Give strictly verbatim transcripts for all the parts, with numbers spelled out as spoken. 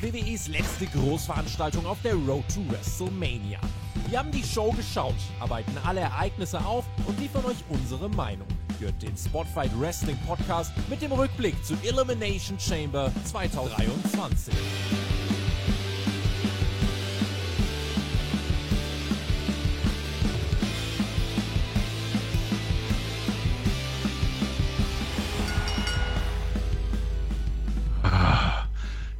W W Es letzte Großveranstaltung auf der Road to WrestleMania. Wir haben die Show geschaut, arbeiten alle Ereignisse auf und liefern euch unsere Meinung. Hört den Spotfight Wrestling Podcast mit dem Rückblick zu Elimination Chamber zwanzig dreiundzwanzig.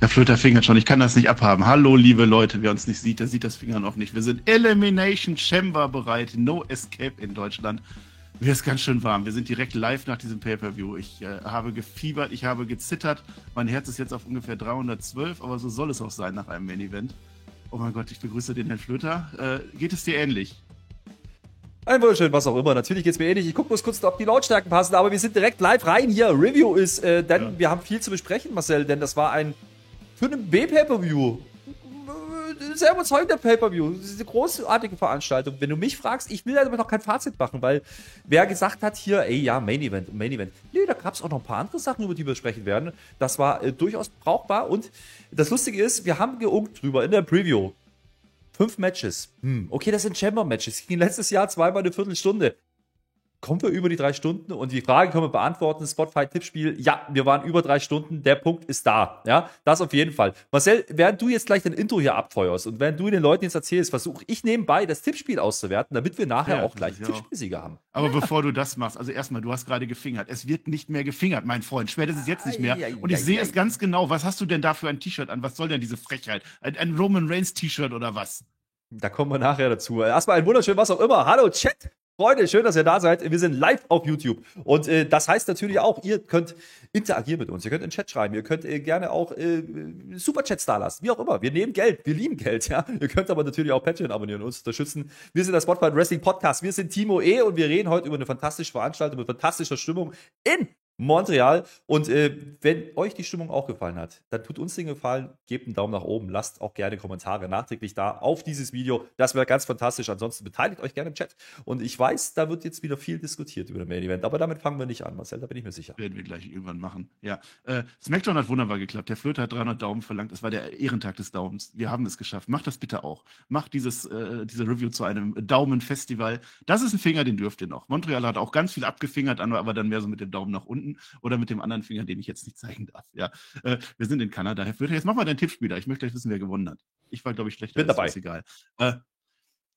Der Flöter fingert schon, ich kann das nicht abhaben. Hallo, liebe Leute, wer uns nicht sieht, der sieht das Fingern auch nicht. Wir sind Elimination Chamber bereit, no escape in Deutschland. Mir ist ganz schön warm, wir sind direkt live nach diesem Pay-Per-View. Ich äh, habe gefiebert, ich habe gezittert. Mein Herz ist jetzt auf ungefähr dreihundertzwölf, aber so soll es auch sein nach einem Main-Event. Oh mein Gott, ich begrüße den Herrn Flöter. Äh, geht es dir ähnlich? Ein wunderschön, was auch immer. Natürlich geht's mir ähnlich. Ich gucke bloß kurz, ob die Lautstärken passen, aber wir sind direkt live rein hier. Review ist, äh, denn ja. Wir haben viel zu besprechen, Marcel, denn das war ein... Für einen B-Pay-Per-View. Sehr überzeugender Pay-Per-View. Das ist eine großartige Veranstaltung. Wenn du mich fragst, ich will damit noch kein Fazit machen, weil wer gesagt hat hier, ey, ja, Main-Event, Main-Event. Nee, da gab es auch noch ein paar andere Sachen, über die wir sprechen werden. Das war äh, durchaus brauchbar und das Lustige ist, wir haben geunkt drüber in der Preview. Fünf Matches. Hm, okay, das sind Chamber-Matches. Ging letztes Jahr zweimal eine Viertelstunde. Kommen wir über die drei Stunden? Und die Frage können wir beantworten. Spotfight-Tippspiel. Ja, wir waren über drei Stunden. Der Punkt ist da. Ja, das auf jeden Fall. Marcel, während du jetzt gleich dein Intro hier abfeuerst und während du den Leuten jetzt erzählst, versuche ich nebenbei das Tippspiel auszuwerten, damit wir nachher ja, auch gleich einen Tippspielsieger haben. Aber ja. Bevor du das machst, also erstmal, du hast gerade gefingert. Es wird nicht mehr gefingert, mein Freund. Spätestens jetzt nicht mehr. Und ich sehe es ganz genau. Was hast du denn da für ein T-Shirt an? Was soll denn diese Frechheit? Ein, ein Roman Reigns T-Shirt oder was? Da kommen wir nachher dazu. Erstmal ein wunderschön, was auch immer. Hallo, Chat. Freunde, schön, dass ihr da seid. Wir sind live auf YouTube. Und äh, das heißt natürlich auch, ihr könnt interagieren mit uns. Ihr könnt in den Chat schreiben. Ihr könnt äh, gerne auch äh, Superchats da lassen. Wie auch immer. Wir nehmen Geld. Wir lieben Geld. Ja? Ihr könnt aber natürlich auch Patreon abonnieren und uns unterstützen. Wir sind der Spotfight Wrestling Podcast. Wir sind Timo E. Und wir reden heute über eine fantastische Veranstaltung mit fantastischer Stimmung in Montreal. Und äh, wenn euch die Stimmung auch gefallen hat, dann tut uns den Gefallen. Gebt einen Daumen nach oben. Lasst auch gerne Kommentare nachträglich da auf dieses Video. Das wäre ganz fantastisch. Ansonsten beteiligt euch gerne im Chat. Und ich weiß, da wird jetzt wieder viel diskutiert über das Main Event. Aber damit fangen wir nicht an, Marcel. Da bin ich mir sicher. Werden wir gleich irgendwann machen. Ja. Äh, Smackdown hat wunderbar geklappt. Der Flöter hat dreihundert Daumen verlangt. Das war der Ehrentag des Daumens. Wir haben es geschafft. Macht das bitte auch. Macht dieses, äh, diese Review zu einem Daumen-Festival. Das ist ein Finger, den dürft ihr noch. Montreal hat auch ganz viel abgefingert, aber dann mehr so mit dem Daumen nach unten. Oder mit dem anderen Finger, den ich jetzt nicht zeigen darf. Ja, äh, wir sind in Kanada. Herr Flöter, jetzt mach mal deinen Tippspiel da. Ich möchte gleich wissen, wer gewonnen hat. Ich war, glaube ich, schlechter. Bin dabei. Ist egal. Äh,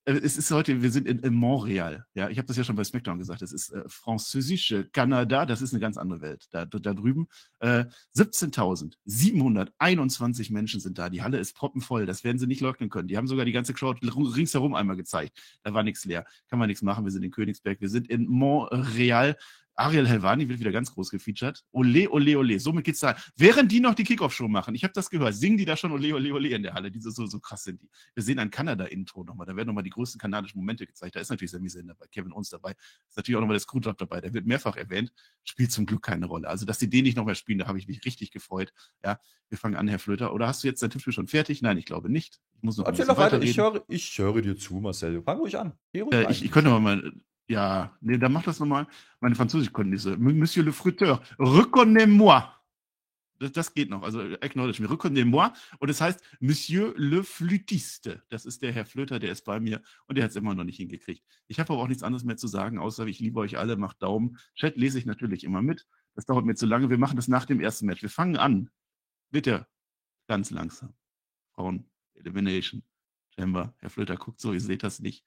es ist heute, wir sind in, in Montreal. Ja, ich habe das ja schon bei SmackDown gesagt. Das ist äh, französische Kanada. Das ist eine ganz andere Welt. Da, da drüben äh, siebzehntausendsiebenhunderteinundzwanzig Menschen sind da. Die Halle ist proppenvoll. Das werden sie nicht leugnen können. Die haben sogar die ganze Crowd ringsherum einmal gezeigt. Da war nichts leer. Kann man nichts machen. Wir sind in Königsberg. Wir sind in Montreal. Ariel Helwani wird wieder ganz groß gefeatured. Ole, ole, ole. Somit geht's da. Während die noch die Kickoff-Show machen, ich habe das gehört, singen die da schon ole, ole, ole in der Halle. Diese so, so krass sind die. Wir sehen ein Kanada-Intro nochmal. Da werden nochmal die größten kanadischen Momente gezeigt. Da ist natürlich Sami Zayn dabei, Kevin Owens dabei. Ist natürlich auch nochmal der Screwjob dabei. Der wird mehrfach erwähnt. Spielt zum Glück keine Rolle. Also, dass die den nicht noch mehr spielen, da habe ich mich richtig gefreut. Ja, wir fangen an, Herr Flöter. Oder hast du jetzt dein Tippspiel schon fertig? Nein, ich glaube nicht. Ich muss noch Erzähl noch weiter. Ich höre, ich höre dir zu, Marcel. Fang ruhig an. Ruhig äh, ich, ich könnte aber mal... Ja, nee, dann mach das nochmal. Meine französische Kenntnisse. Monsieur le Fruteur, reconnais-moi. Das, das geht noch, also acknowledge me. Reconnais-moi. Und es das heißt Monsieur le Flûtiste. Das ist der Herr Flöter, der ist bei mir und der hat es immer noch nicht hingekriegt. Ich habe aber auch nichts anderes mehr zu sagen, außer ich liebe euch alle, macht Daumen. Chat lese ich natürlich immer mit. Das dauert mir zu lange. Wir machen das nach dem ersten Match. Wir fangen an. Bitte ganz langsam. Frauen, Elimination, Chamber. Herr Flöter guckt so, ihr seht das nicht.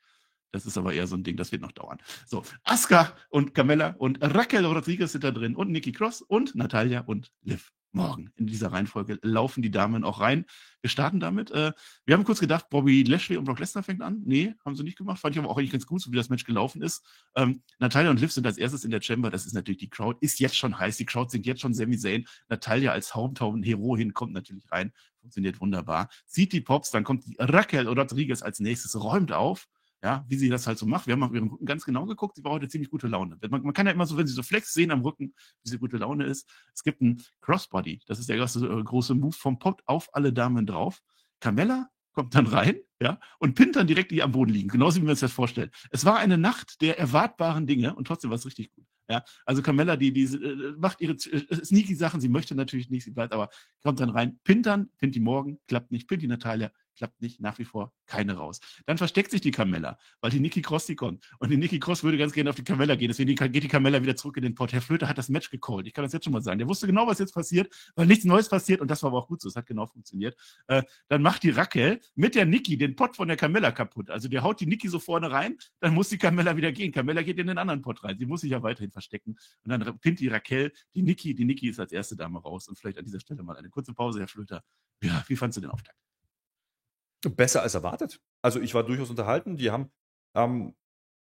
Das ist aber eher so ein Ding, das wird noch dauern. So, Asuka und Carmella und Raquel Rodriguez sind da drin und Nikki Cross und Natalya und Liv Morgan. In dieser Reihenfolge laufen die Damen auch rein. Wir starten damit. Äh, wir haben kurz gedacht, Bobby Lashley und Brock Lesnar fängt an. Nee, haben sie nicht gemacht. Fand ich aber auch eigentlich ganz gut, so wie das Match gelaufen ist. Ähm, Natalya und Liv sind als erstes in der Chamber. Das ist natürlich, die Crowd ist jetzt schon heiß. Die Crowd singt jetzt schon Sami Zayn. Natalya als Hometown-Heroin kommt natürlich rein. Funktioniert wunderbar. Sieht die Pops, dann kommt die Raquel Rodriguez als nächstes, räumt auf. Ja, wie sie das halt so macht. Wir haben auf ihrem Rücken ganz genau geguckt. Sie war heute ziemlich gute Laune. Man, man kann ja immer so, wenn sie so flex sehen am Rücken, wie sie gute Laune ist. Es gibt einen Crossbody. Das ist der große, äh, große Move vom Pop auf alle Damen drauf. Carmella kommt dann rein, ja, und pinnt dann direkt die am Boden liegen. Genauso wie man sich das vorstellt. Es war eine Nacht der erwartbaren Dinge und trotzdem war es richtig gut. Ja, also Carmella, die, die äh, macht ihre äh, sneaky Sachen, sie möchte natürlich nicht, sie bleibt, aber kommt dann rein, pinnt dann, pinnt die Morgan, klappt nicht, pinnt die Natalya, klappt nicht, nach wie vor keine raus. Dann versteckt sich die Carmella, weil die Nikki Cross die kommt. Und die Nikki Cross würde ganz gerne auf die Carmella gehen, deswegen geht die Carmella wieder zurück in den Pott. Herr Flöter hat das Match gecallt, ich kann das jetzt schon mal sagen. Der wusste genau, was jetzt passiert, weil nichts Neues passiert und das war aber auch gut so, es hat genau funktioniert. Äh, dann macht die Raquel mit der Nikki den Pott von der Carmella kaputt. Also der haut die Nikki so vorne rein, dann muss die Carmella wieder gehen. Carmella geht in den anderen Pott rein, sie muss sich ja weiterhin verstecken. Und dann pinnt die Raquel die Nikki, die Nikki ist als erste Dame raus. Und vielleicht an dieser Stelle mal eine kurze Pause, Herr Flöter. Ja, wie fandst du den Auftakt? Besser als erwartet. Also ich war durchaus unterhalten. Die haben ähm,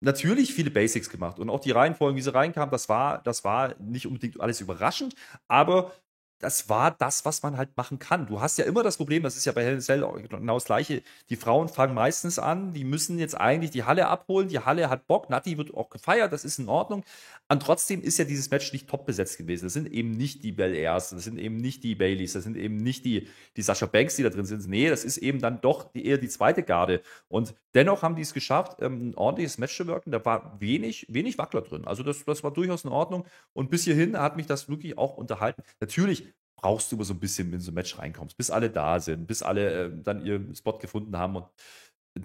natürlich viele Basics gemacht und auch die Reihenfolgen, wie sie reinkamen, das war, das war nicht unbedingt alles überraschend, aber das war das, was man halt machen kann. Du hast ja immer das Problem, das ist ja bei Hell in a Cell genau das Gleiche, die Frauen fangen meistens an, die müssen jetzt eigentlich die Halle abholen, die Halle hat Bock, Natti wird auch gefeiert, das ist in Ordnung. Und trotzdem ist ja dieses Match nicht top besetzt gewesen. Das sind eben nicht die Bel Airs, das sind eben nicht die Baileys, das sind eben nicht die, die Sasha Banks, die da drin sind. Nee, das ist eben dann doch die, eher die zweite Garde. Und dennoch haben die es geschafft, ein ordentliches Match zu wirken. Da war wenig, wenig Wackler drin. Also das, das war durchaus in Ordnung. Und bis hierhin hat mich das wirklich auch unterhalten. Natürlich brauchst du immer so ein bisschen, wenn du so ein Match reinkommst, bis alle da sind, bis alle äh, dann ihren Spot gefunden haben. Und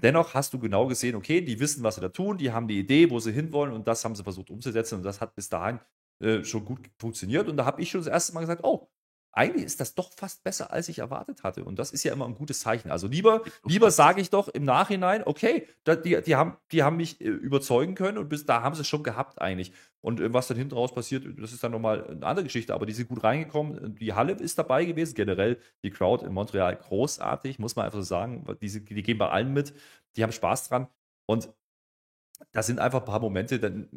dennoch hast du genau gesehen, okay, die wissen, was sie da tun, die haben die Idee, wo sie hinwollen und das haben sie versucht umzusetzen und das hat bis dahin äh, schon gut funktioniert. Und da habe ich schon das erste Mal gesagt, oh, eigentlich ist das doch fast besser, als ich erwartet hatte. Und das ist ja immer ein gutes Zeichen. Also lieber, lieber sage ich doch im Nachhinein, okay, die, die, haben, die haben mich überzeugen können und bis da haben sie es schon gehabt eigentlich. Und was dann hinten raus passiert, das ist dann nochmal eine andere Geschichte. Aber die sind gut reingekommen. Die Halle ist dabei gewesen. Generell die Crowd in Montreal großartig, muss man einfach so sagen. Die, sind, die gehen bei allen mit. Die haben Spaß dran. Und da sind einfach ein paar Momente, dann,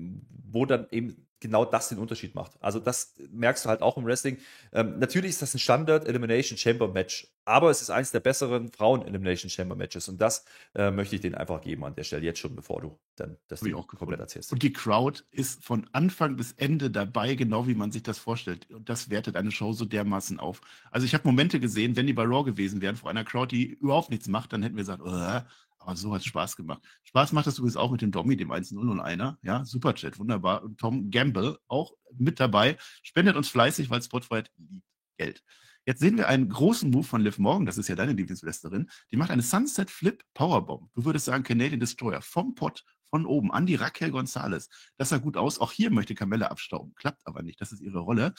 wo dann eben genau das den Unterschied macht. Also das merkst du halt auch im Wrestling. Ähm, natürlich ist das ein Standard-Elimination-Chamber-Match, aber es ist eines der besseren Frauen-Elimination-Chamber-Matches und das äh, möchte ich denen einfach geben an der Stelle, jetzt schon, bevor du dann das auch komplett erzählst. Und die Crowd ist von Anfang bis Ende dabei, genau wie man sich das vorstellt. Und das wertet eine Show so dermaßen auf. Also ich habe Momente gesehen, wenn die bei Raw gewesen wären, vor einer Crowd, die überhaupt nichts macht, dann hätten wir gesagt, uah. Aber so hat es Spaß gemacht. Spaß macht das übrigens auch mit dem Domi, dem eins null null eins. Ja, Superchat, wunderbar. Und Tom Gamble auch mit dabei. Spendet uns fleißig, weil Spotify liebt Geld. Jetzt sehen wir einen großen Move von Liv Morgan, das ist ja deine Lieblingswrestlerin. Die macht eine Sunset Flip Powerbomb. Du würdest sagen Canadian Destroyer vom Pott von oben an die Raquel Gonzalez. Das sah gut aus. Auch hier möchte Carmella abstauben. Klappt aber nicht. Das ist ihre Rolle.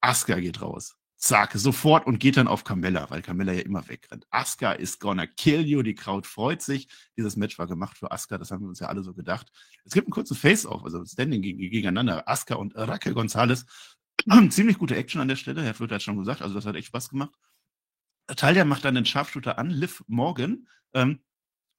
Asuka geht raus. Zack, sofort und geht dann auf Carmella, weil Carmella ja immer wegrennt. Asuka is gonna kill you, die Crowd freut sich. Dieses Match war gemacht für Asuka, das haben wir uns ja alle so gedacht. Es gibt einen kurzen Face-Off, also Standing geg- gegeneinander. Asuka und Raquel Gonzalez. Ziemlich gute Action an der Stelle, Herr Flöter hat schon gesagt, also das hat echt Spaß gemacht. Natalya macht dann den Scharfshooter an, Liv Morgan. Ähm,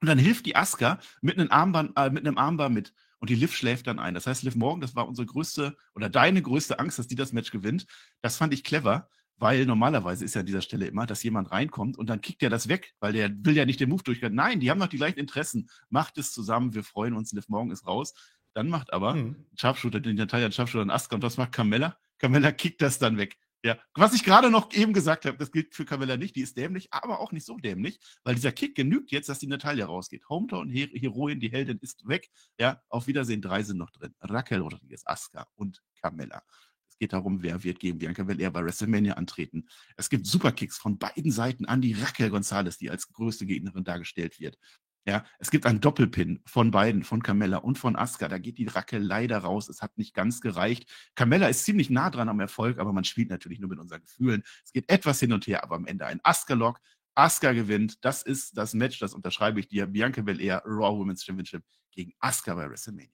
und dann hilft die Asuka mit einem Armband, äh, mit einem Armbar mit. Und die Liv schläft dann ein. Das heißt, Liv Morgan, das war unsere größte oder deine größte Angst, dass die das Match gewinnt. Das fand ich clever. Weil normalerweise ist ja an dieser Stelle immer, dass jemand reinkommt und dann kickt er das weg, weil der will ja nicht den Move durchgehen. Nein, die haben doch die gleichen Interessen. Macht es zusammen, wir freuen uns, Liv Morgan ist raus. Dann macht aber mhm. Sharpshooter, den Natalya einen Sharpshooter an Asuka und was macht Carmella? Carmella kickt das dann weg. Ja, was ich gerade noch eben gesagt habe, das gilt für Carmella nicht, die ist dämlich, aber auch nicht so dämlich, weil dieser Kick genügt jetzt, dass die Natalya rausgeht. Hometown Heroin, die Heldin ist weg. Ja, auf Wiedersehen, drei sind noch drin. Raquel Rodriguez, Asuka und Carmella. Geht darum, wer wird gegen Bianca Belair bei WrestleMania antreten. Es gibt Superkicks von beiden Seiten an die Raquel Gonzalez, die als größte Gegnerin dargestellt wird. Ja, es gibt einen Doppelpin von beiden, von Carmella und von Asuka. Da geht die Raquel leider raus. Es hat nicht ganz gereicht. Carmella ist ziemlich nah dran am Erfolg, aber man spielt natürlich nur mit unseren Gefühlen. Es geht etwas hin und her, aber am Ende ein Asuka-Lock. Asuka gewinnt. Das ist das Match, das unterschreibe ich dir. Bianca Belair, Raw Women's Championship gegen Asuka bei WrestleMania.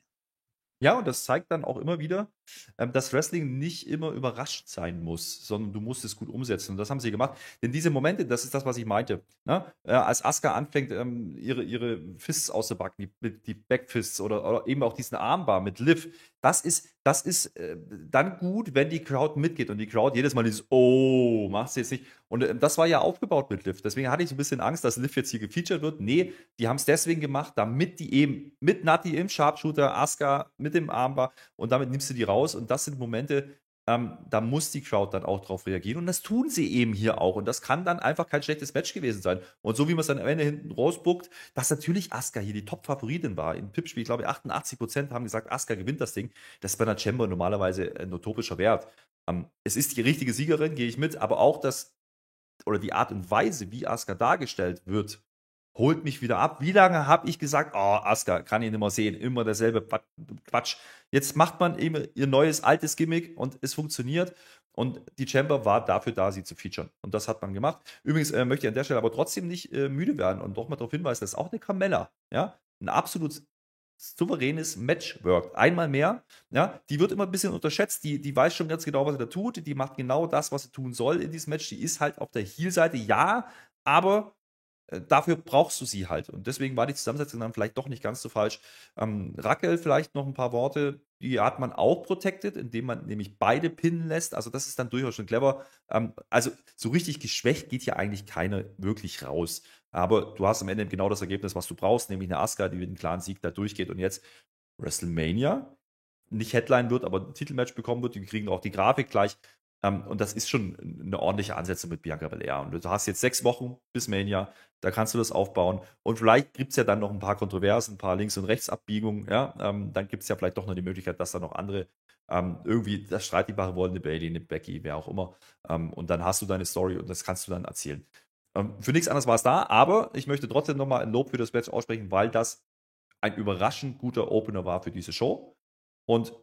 Ja, und das zeigt dann auch immer wieder, dass Wrestling nicht immer überrascht sein muss, sondern du musst es gut umsetzen. Und das haben sie gemacht. Denn diese Momente, das ist das, was ich meinte. Ne? Als Asuka anfängt, ihre, ihre Fists auszubacken, die, die Backfists oder, oder eben auch diesen Armbar mit Liv, das ist, das ist dann gut, wenn die Crowd mitgeht. Und die Crowd jedes Mal dieses Oh, machst du jetzt nicht. Und das war ja aufgebaut mit Liv. Deswegen hatte ich so ein bisschen Angst, dass Liv jetzt hier gefeatured wird. Nee, die haben es deswegen gemacht, damit die eben mit Natti im Sharpshooter, Asuka mit dem Armbar und damit nimmst du die raus. Und das sind Momente, Ähm, da muss die Crowd dann auch drauf reagieren. Und das tun sie eben hier auch. Und das kann dann einfach kein schlechtes Match gewesen sein. Und so wie man es dann am Ende hinten rausbuckt, dass natürlich Asuka hier die Top-Favoritin war. Im Tippspiel, ich glaube, achtundachtzig Prozent haben gesagt, Asuka gewinnt das Ding. Das ist bei einer Chamber normalerweise ein utopischer Wert. Ähm, es ist die richtige Siegerin, gehe ich mit. Aber auch das, oder die Art und Weise, wie Asuka dargestellt wird, holt mich wieder ab. Wie lange habe ich gesagt, oh, Asuka, kann ich nicht mehr sehen, immer derselbe Quatsch. Jetzt macht man eben ihr neues, altes Gimmick und es funktioniert. Und die Chamber war dafür da, sie zu featuren. Und das hat man gemacht. Übrigens äh, möchte ich an der Stelle aber trotzdem nicht äh, müde werden und doch mal darauf hinweisen, dass auch eine Carmella, ja, ein absolut souveränes Match worked. Einmal mehr, ja, die wird immer ein bisschen unterschätzt. Die, die weiß schon ganz genau, was sie da tut. Die macht genau das, was sie tun soll in diesem Match. Die ist halt auf der Heel-Seite, ja, aber dafür brauchst du sie halt. Und deswegen war die Zusammensetzung dann vielleicht doch nicht ganz so falsch. Ähm, Raquel vielleicht noch ein paar Worte. Die hat man auch protected, indem man nämlich beide pinnen lässt. Also das ist dann durchaus schon clever. Ähm, also so richtig geschwächt geht ja eigentlich keine wirklich raus. Aber du hast am Ende genau das Ergebnis, was du brauchst, nämlich eine Asuka, die mit einem klaren Sieg da durchgeht. Und jetzt WrestleMania. Nicht Headline wird, aber ein Titelmatch bekommen wird. Die kriegen auch die Grafik gleich. Und das ist schon eine ordentliche Ansetzung mit Bianca Belair. Und du hast jetzt sechs Wochen bis Mania, da kannst du das aufbauen. Und vielleicht gibt es ja dann noch ein paar Kontroversen, ein paar Links- und Rechtsabbiegungen. Ja? Ähm, dann gibt es ja vielleicht doch noch die Möglichkeit, dass da noch andere ähm, irgendwie das Streitbare wollen, eine Bayley, eine Becky, wer auch immer. Ähm, und dann hast du deine Story und das kannst du dann erzählen. Ähm, für nichts anderes war es da, aber ich möchte trotzdem nochmal ein Lob für das Match aussprechen, weil das ein überraschend guter Opener war für diese Show. Und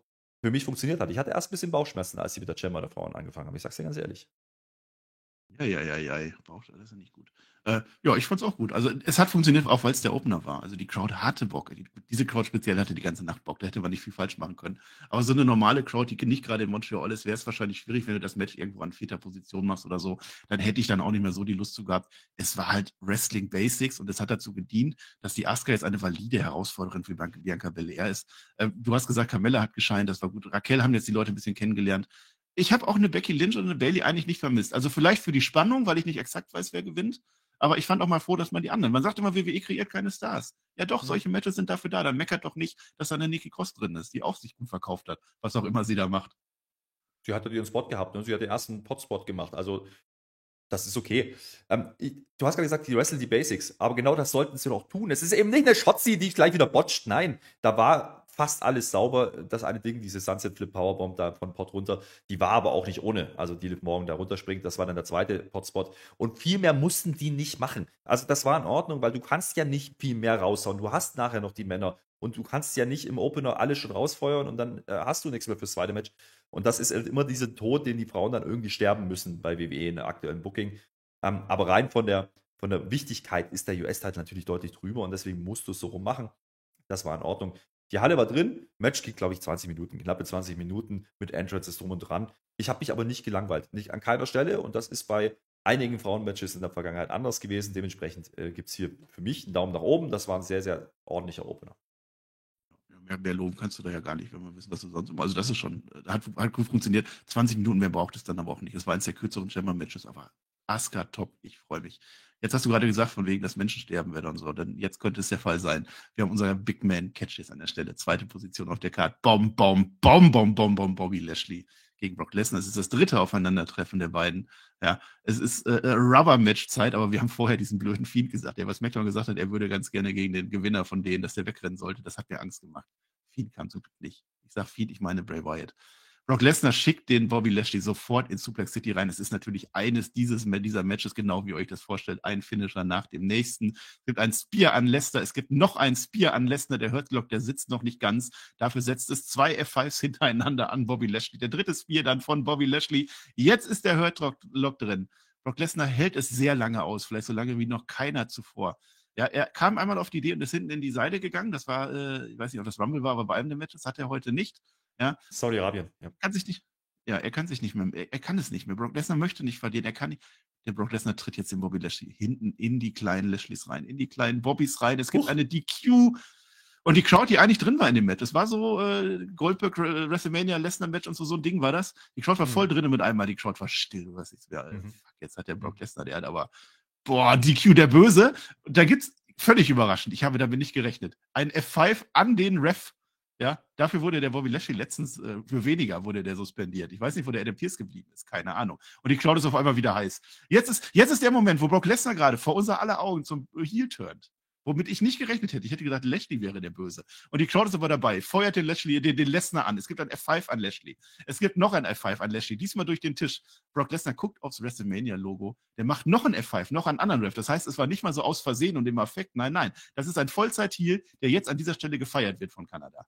für mich funktioniert hat. Ich hatte erst ein bisschen Bauchschmerzen, als sie mit der Chamber der Frauen angefangen haben. Ich sag's dir ganz ehrlich. Ja, ja, ja, ja. Bauch, das ist ja nicht gut. Äh, ja, ich fand's auch gut. Also es hat funktioniert, auch weil es der Opener war. Also die Crowd hatte Bock. Die, diese Crowd speziell hatte die ganze Nacht Bock. Da hätte man nicht viel falsch machen können. Aber so eine normale Crowd, die nicht gerade in Montreal ist, wäre es wahrscheinlich schwierig, wenn du das Match irgendwo an vierter Position machst oder so. Dann hätte ich dann auch nicht mehr so die Lust zu gehabt. Es war halt Wrestling Basics und es hat dazu gedient, dass die Asuka jetzt eine valide Herausforderin für Bianca Belair ist. Äh, du hast gesagt, Carmella hat gescheint, das war gut. Raquel haben jetzt die Leute ein bisschen kennengelernt. Ich habe auch eine Becky Lynch und eine Bayley eigentlich nicht vermisst. Also vielleicht für die Spannung, weil ich nicht exakt weiß, wer gewinnt. Aber ich fand auch mal froh, dass man die anderen... Man sagt immer, W W E kreiert keine Stars. Ja doch, solche Matches sind dafür da. Dann meckert doch nicht, dass da eine Nikki Cross drin ist, die auch sich gut verkauft hat, was auch immer sie da macht. Sie hatte ihren Spot gehabt, ne? Sie hat den ersten Pot-Spot gemacht. Also das ist okay. Ähm, ich, du hast gerade gesagt, die wrestle die Basics. Aber genau das sollten sie doch tun. Es ist eben nicht eine Shotzi, die gleich wieder botcht. Nein, da war... fast alles sauber. Das eine Ding, diese Sunset Flip Powerbomb da von Pot runter, die war aber auch nicht ohne. Also die Liv Morgan da runterspringt, das war dann der zweite Pot-Spot. Und viel mehr mussten die nicht machen. Also das war in Ordnung, weil du kannst ja nicht viel mehr raushauen. Du hast nachher noch die Männer und du kannst ja nicht im Opener alle schon rausfeuern und dann äh, hast du nichts mehr fürs zweite Match. Und das ist halt immer dieser Tod, den die Frauen dann irgendwie sterben müssen bei W W E in der aktuellen Booking. Ähm, aber rein von der, von der Wichtigkeit ist der U S-Titel natürlich deutlich drüber und deswegen musst du es so rum machen. Das war in Ordnung. Die Halle war drin, Match ging, glaube ich, zwanzig Minuten, knappe zwanzig Minuten mit Entrances drum und dran. Ich habe mich aber nicht gelangweilt, nicht an keiner Stelle und das ist bei einigen Frauenmatches in der Vergangenheit anders gewesen. Dementsprechend äh, gibt es hier für mich einen Daumen nach oben, das war ein sehr, sehr ordentlicher Opener. Mehr, mehr loben kannst du da ja gar nicht, wenn wir wissen, was du sonst immer. Also das ist schon, hat, hat gut funktioniert. zwanzig Minuten mehr braucht es dann aber auch nicht. Es war eins der kürzeren Chamber-Matches, aber Asuka top, ich freue mich. Jetzt hast du gerade gesagt, von wegen, dass Menschen sterben werden und so. Denn jetzt könnte es der Fall sein. Wir haben unseren Big Man Catch jetzt an der Stelle. Zweite Position auf der Karte. Bom, bom, bom, bom, bom, bom, Bobby Lashley gegen Brock Lesnar. Es ist das dritte Aufeinandertreffen der beiden. Ja, es ist äh, Rubber-Match-Zeit, aber wir haben vorher diesen blöden Fiend gesagt, der bei SmackDown gesagt hat, er würde ganz gerne gegen den Gewinner von denen, dass der wegrennen sollte. Das hat mir Angst gemacht. Fiend kam zum Glück nicht. Ich sag Fiend, ich meine Bray Wyatt. Brock Lesnar schickt den Bobby Lashley sofort in Suplex City rein. Es ist natürlich eines dieses, dieser Matches, genau wie ihr euch das vorstellt. Ein Finisher nach dem nächsten. Es gibt einen Spear an Lesnar. Es gibt noch einen Spear an Lesnar. Der Hurtlock, der sitzt noch nicht ganz. Dafür setzt es zwei F fünfs hintereinander an Bobby Lashley. Der dritte Spear dann von Bobby Lashley. Jetzt ist der Hurtlock drin. Brock Lesnar hält es sehr lange aus. Vielleicht so lange wie noch keiner zuvor. Ja, er kam einmal auf die Idee und ist hinten in die Seite gegangen. Das war, äh, ich weiß nicht, ob das Rumble war, aber bei einem der Matches hat er heute nicht. Ja. Saudi-Arabien. Ja. Kann sich nicht, ja, er kann sich nicht mehr, er, er kann es nicht mehr. Brock Lesnar möchte nicht verlieren, er kann nicht. Der Brock Lesnar tritt jetzt den Bobby Lashley hinten in die kleinen Lashleys rein, in die kleinen Bobbys rein. Es gibt Uch. eine D Q und die Crowd, die eigentlich drin war in dem Match. Es war so äh, Goldberg, äh, WrestleMania, Lesnar-Match und so, so ein Ding war das. Die Crowd war voll mhm. drin mit einmal, die Crowd war still, was ist ja, mhm. fuck, jetzt hat der Brock Lesnar, der hat aber, boah, D Q, der Böse. Da gibt's, völlig überraschend, ich habe damit nicht gerechnet, ein F fünf an den Ref. Ja, dafür wurde der Bobby Lashley letztens, äh, für weniger wurde der suspendiert. Ich weiß nicht, wo der Adam Pearce geblieben ist, keine Ahnung. Und die Crowd ist auf einmal wieder heiß. Jetzt ist, jetzt ist der Moment, wo Brock Lesnar gerade vor unser aller Augen zum Heel turnt. Womit ich nicht gerechnet hätte. Ich hätte gedacht, Lashley wäre der Böse. Und die Crowd ist aber dabei. Feuert den Lashley, den, den Lesnar an. Es gibt ein F fünf an Lashley. Es gibt noch ein F fünf an Lashley. Diesmal durch den Tisch. Brock Lesnar guckt aufs WrestleMania-Logo. Der macht noch ein F fünf, noch einen anderen Ref. Das heißt, es war nicht mal so aus Versehen und im Affekt. Nein, nein. Das ist ein Vollzeit-Heel, der jetzt an dieser Stelle gefeiert wird von Kanada.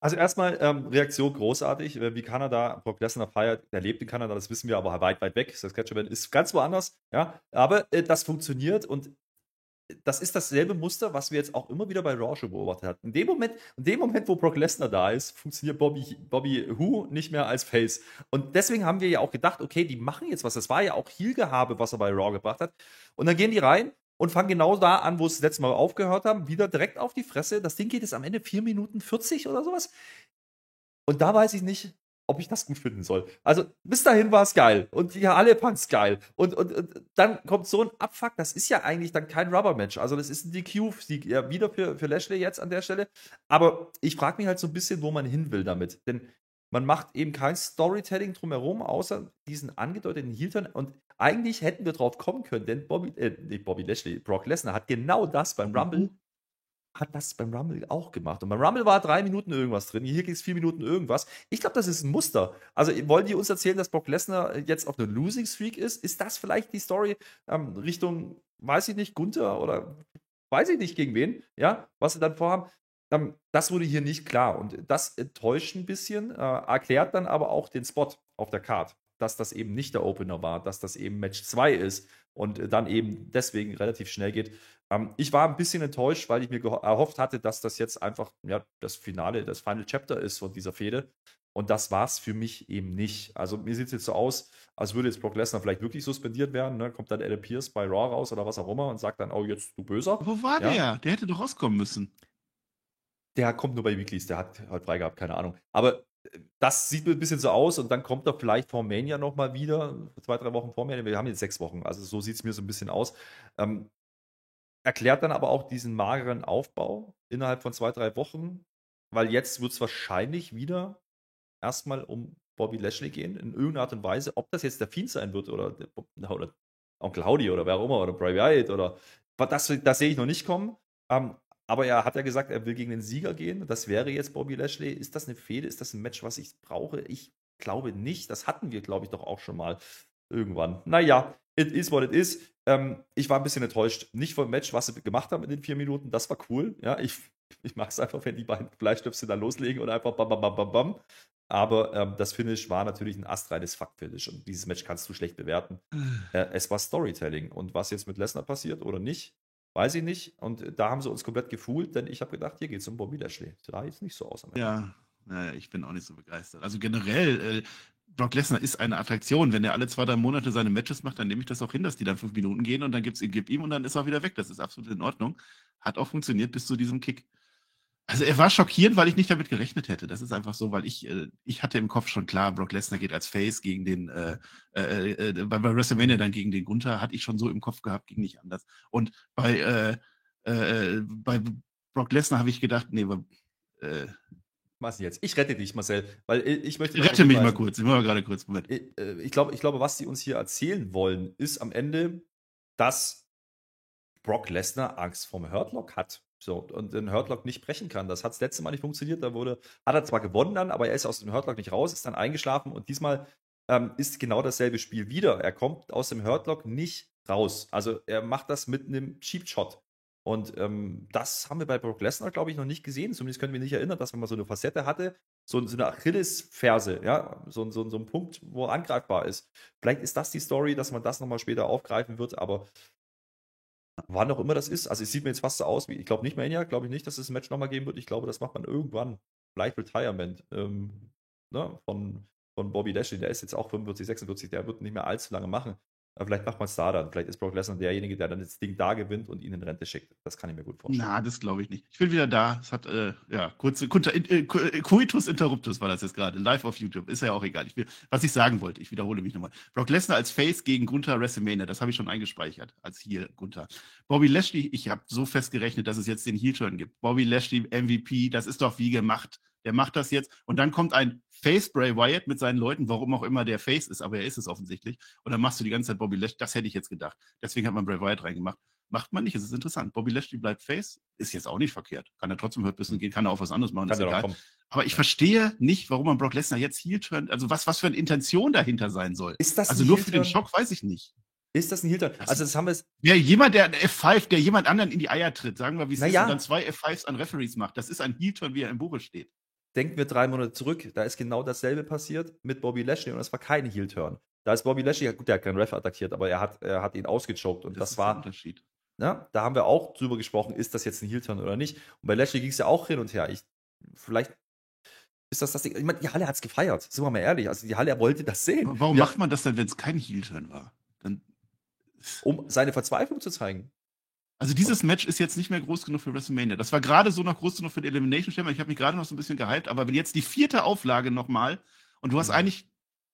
Also erstmal ähm, Reaktion großartig, wie Kanada Brock Lesnar feiert. Er lebt in Kanada, das wissen wir, aber weit, weit weg. Saskatchewan ist ganz woanders. Ja, aber äh, das funktioniert und das ist dasselbe Muster, was wir jetzt auch immer wieder bei Raw schon beobachtet hatten. In dem Moment, in dem Moment, wo Brock Lesnar da ist, funktioniert Bobby, Bobby Who nicht mehr als Face. Und deswegen haben wir ja auch gedacht, okay, die machen jetzt was. Das war ja auch Heel-Gehabe, was er bei Raw gebracht hat. Und dann gehen die rein und fangen genau da an, wo es das letzte Mal aufgehört haben, wieder direkt auf die Fresse. Das Ding geht jetzt am Ende vier Minuten vierzig oder sowas. Und da weiß ich nicht, ob ich das gut finden soll. Also bis dahin war es geil und ja, alle Punks geil und, und, und dann kommt so ein Abfuck, das ist ja eigentlich dann kein Rubber-Match, also das ist ein D Q-Sieg ja, wieder für, für Lashley jetzt an der Stelle, aber ich frage mich halt so ein bisschen, wo man hin will damit, denn man macht eben kein Storytelling drumherum, außer diesen angedeuteten Heel-Turn und eigentlich hätten wir drauf kommen können, denn Bobby, äh, nicht Bobby Lashley, Brock Lesnar hat genau das beim Rumble hat das beim Rumble auch gemacht. Und beim Rumble war drei Minuten irgendwas drin. Hier ging es vier Minuten irgendwas. Ich glaube, das ist ein Muster. Also wollen die uns erzählen, dass Brock Lesnar jetzt auf einer Losing Streak ist? Ist das vielleicht die Story ähm, Richtung, weiß ich nicht, Gunther oder weiß ich nicht gegen wen, ja, was sie dann vorhaben? Ähm, das wurde hier nicht klar. Und das enttäuscht ein bisschen, äh, erklärt dann aber auch den Spot auf der Card, dass das eben nicht der Opener war, dass das eben Match zwei ist und dann eben deswegen relativ schnell geht. Ähm, ich war ein bisschen enttäuscht, weil ich mir geho- erhofft hatte, dass das jetzt einfach ja, das Finale, das Final Chapter ist von dieser Fehde. Und das war es für mich eben nicht. Also mir sieht es jetzt so aus, als würde jetzt Brock Lesnar vielleicht wirklich suspendiert werden. Ne? Kommt dann Adam Pearce bei Raw raus oder was auch immer und sagt dann, oh, jetzt du Böser. Wo war ja. der? Der hätte doch rauskommen müssen. Der kommt nur bei Weeklies, der hat heute frei gehabt, keine Ahnung. Aber das sieht mir ein bisschen so aus und dann kommt er vielleicht vor Mania nochmal wieder, zwei, drei Wochen vor Mania, wir haben jetzt sechs Wochen, also so sieht es mir so ein bisschen aus. Ähm, erklärt dann aber auch diesen mageren Aufbau innerhalb von zwei, drei Wochen, weil jetzt wird es wahrscheinlich wieder erstmal um Bobby Lashley gehen, in irgendeiner Art und Weise, ob das jetzt der Fiend sein wird oder, oder Onkel Howdy oder wer auch immer oder Bray Wyatt oder das, das sehe ich noch nicht kommen. Ähm, Aber er hat ja gesagt, er will gegen den Sieger gehen. Das wäre jetzt Bobby Lashley. Ist das eine Fehde? Ist das ein Match, was ich brauche? Ich glaube nicht. Das hatten wir, glaube ich, doch auch schon mal irgendwann. Naja, it is what it is. Ähm, ich war ein bisschen enttäuscht. Nicht vom Match, was sie gemacht haben in den vier Minuten. Das war cool. Ja, ich, ich mag es einfach, wenn die beiden Bleistöpsel da loslegen und einfach bam, bam, bam, bam, bam. Aber ähm, das Finish war natürlich ein astreines Fuck-Finish. Und dieses Match kannst du schlecht bewerten. äh, es war Storytelling. Und was jetzt mit Lesnar passiert oder nicht, weiß ich nicht. Und da haben sie uns komplett gefoolt, denn ich habe gedacht, hier geht es um Bobby Lashley. Da sieht es nicht so aus. Am Ende. Ja, naja, ich bin auch nicht so begeistert. Also generell, äh, Brock Lesnar ist eine Attraktion. Wenn er alle zwei, drei Monate seine Matches macht, dann nehme ich das auch hin, dass die dann fünf Minuten gehen und dann gibt's ihn, gibt ihm und dann ist er wieder weg. Das ist absolut in Ordnung. Hat auch funktioniert bis zu diesem Kick. Also er war schockierend, weil ich nicht damit gerechnet hätte. Das ist einfach so, weil ich äh, ich hatte im Kopf schon klar, Brock Lesnar geht als Face gegen den, äh, äh, äh, bei WrestleMania dann gegen den Gunther, hatte ich schon so im Kopf gehabt, ging nicht anders. Und bei äh, äh, bei Brock Lesnar habe ich gedacht, nee, äh, was jetzt? Ich rette dich, Marcel, weil ich möchte... Rette mich mal kurz, ich mache mal gerade kurz, Moment. Ich, äh, ich glaube, ich glaube, was sie uns hier erzählen wollen, ist am Ende, dass Brock Lesnar Angst vorm Hurtlock hat. So, und den Hurtlock nicht brechen kann. Das hat das letzte Mal nicht funktioniert. Da wurde, hat er zwar gewonnen dann, aber er ist aus dem Hurtlock nicht raus, ist dann eingeschlafen und diesmal ähm, ist genau dasselbe Spiel wieder. Er kommt aus dem Hurtlock nicht raus. Also er macht das mit einem Cheap Shot. Und ähm, das haben wir bei Brock Lesnar, glaube ich, noch nicht gesehen. Zumindest können wir nicht erinnern, dass man mal so eine Facette hatte, so, so eine Achillesferse, ja, so, so, so ein Punkt, wo er angreifbar ist. Vielleicht ist das die Story, dass man das nochmal später aufgreifen wird, aber wann auch immer das ist. Also es sieht mir jetzt fast so aus, wie ich glaube nicht mehr, ja, glaube ich nicht, dass es ein Match nochmal geben wird. Ich glaube, das macht man irgendwann. Vielleicht Retirement ähm, ne, von, von Bobby Lashley. Der ist jetzt auch fünfundvierzig, sechsundvierzig, der wird nicht mehr allzu lange machen. Aber vielleicht macht man es da dann. Vielleicht ist Brock Lesnar derjenige, der dann das Ding da gewinnt und ihn in Rente schickt. Das kann ich mir gut vorstellen. Na, das glaube ich nicht. Ich bin wieder da. Es hat, äh, ja, kurz, kurz, äh, Coitus Interruptus war das jetzt gerade. Live auf YouTube. Ist ja auch egal. Ich will, was ich sagen wollte, ich wiederhole mich nochmal. Brock Lesnar als Face gegen Gunther WrestleMania. Das habe ich schon eingespeichert. Als Heel Gunther. Bobby Lashley, ich habe so fest gerechnet, dass es jetzt den Heel-Turn gibt. Bobby Lashley, M V P, das ist doch wie gemacht. Der macht das jetzt. Und dann kommt ein Face Bray Wyatt mit seinen Leuten, warum auch immer der Face ist, aber er ist es offensichtlich. Und dann machst du die ganze Zeit Bobby Lashley. Das hätte ich jetzt gedacht. Deswegen hat man Bray Wyatt reingemacht. Macht man nicht, es ist interessant. Bobby Lashley bleibt Face, ist jetzt auch nicht verkehrt. Kann er trotzdem hört bisschen gehen, kann er auch was anderes machen, ist egal. Aber ich verstehe nicht, warum man Brock Lesnar jetzt Heel turnt. Also was, was für eine Intention dahinter sein soll. Ist das also nur für den Schock, weiß ich nicht. Ist das ein Heel-Turn? Also das haben wir es... Ja, jemand, der F fünf, der jemand anderen in die Eier tritt, sagen wir, wie es ist, ja. Und dann zwei F fünfs an Referees macht. Das ist ein Heel-Turn, wie er im Buche steht. Denken wir drei Monate zurück, da ist genau dasselbe passiert mit Bobby Lashley und das war kein Heel-Turn. Da ist Bobby Lashley, gut, der hat keinen Ref attackiert, aber er hat, er hat ihn ausgechoked und das, das war... Das ist der Unterschied. Na, da haben wir auch drüber gesprochen, ist das jetzt ein Heel-Turn oder nicht? Und bei Lashley ging es ja auch hin und her. Ich, vielleicht... Ist das das Ding? Ich meine, die Halle hat es gefeiert, sind wir mal ehrlich. Also die Halle wollte das sehen. Warum ja. macht man das dann, wenn es kein Heel-Turn war? Dann... Um seine Verzweiflung zu zeigen. Also dieses Match ist jetzt nicht mehr groß genug für WrestleMania. Das war gerade so noch groß genug für den Elimination Chamber. Ich habe mich gerade noch so ein bisschen gehypt, aber wenn jetzt die vierte Auflage nochmal und du hast eigentlich,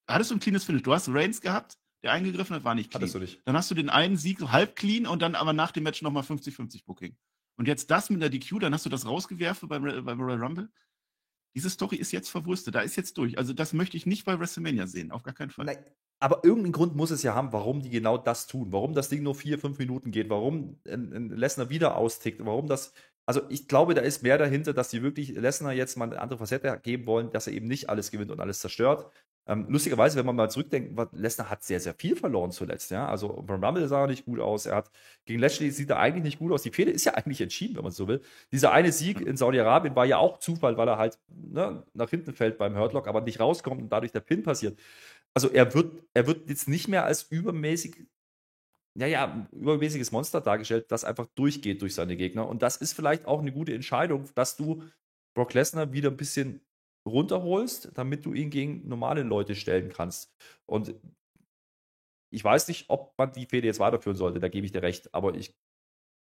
hattest du ein cleanes Finish? Du hast Reigns gehabt, der eingegriffen hat, war nicht clean. Hattest du nicht. Dann hast du den einen Sieg so halb clean und dann aber nach dem Match nochmal fünfzig fünfzig Booking. Und jetzt das mit der D Q, dann hast du das rausgewerfen beim, beim Royal Rumble. Diese Story ist jetzt verwurstet, da ist jetzt durch. Also das möchte ich nicht bei WrestleMania sehen, auf gar keinen Fall. Nein. Aber irgendeinen Grund muss es ja haben, warum die genau das tun, warum das Ding nur vier, fünf Minuten geht, warum Lesnar wieder austickt, warum das, also ich glaube, da ist mehr dahinter, dass die wirklich Lesnar jetzt mal eine andere Facette geben wollen, dass er eben nicht alles gewinnt und alles zerstört. Ähm, lustigerweise, wenn man mal zurückdenkt, Lesnar hat sehr, sehr viel verloren zuletzt, ja, also beim Rumble sah er nicht gut aus, er hat, gegen Lashley sieht er eigentlich nicht gut aus, die Fehde ist ja eigentlich entschieden, wenn man so will. Dieser eine Sieg in Saudi-Arabien war ja auch Zufall, weil er halt ne, nach hinten fällt beim Hurtlock, aber nicht rauskommt und dadurch der Pin passiert. Also er wird, er wird jetzt nicht mehr als übermäßig, ja, ja, übermäßiges Monster dargestellt, das einfach durchgeht durch seine Gegner. Und das ist vielleicht auch eine gute Entscheidung, dass du Brock Lesnar wieder ein bisschen runterholst, damit du ihn gegen normale Leute stellen kannst. Und ich weiß nicht, ob man die Fehde jetzt weiterführen sollte, da gebe ich dir recht. Aber ich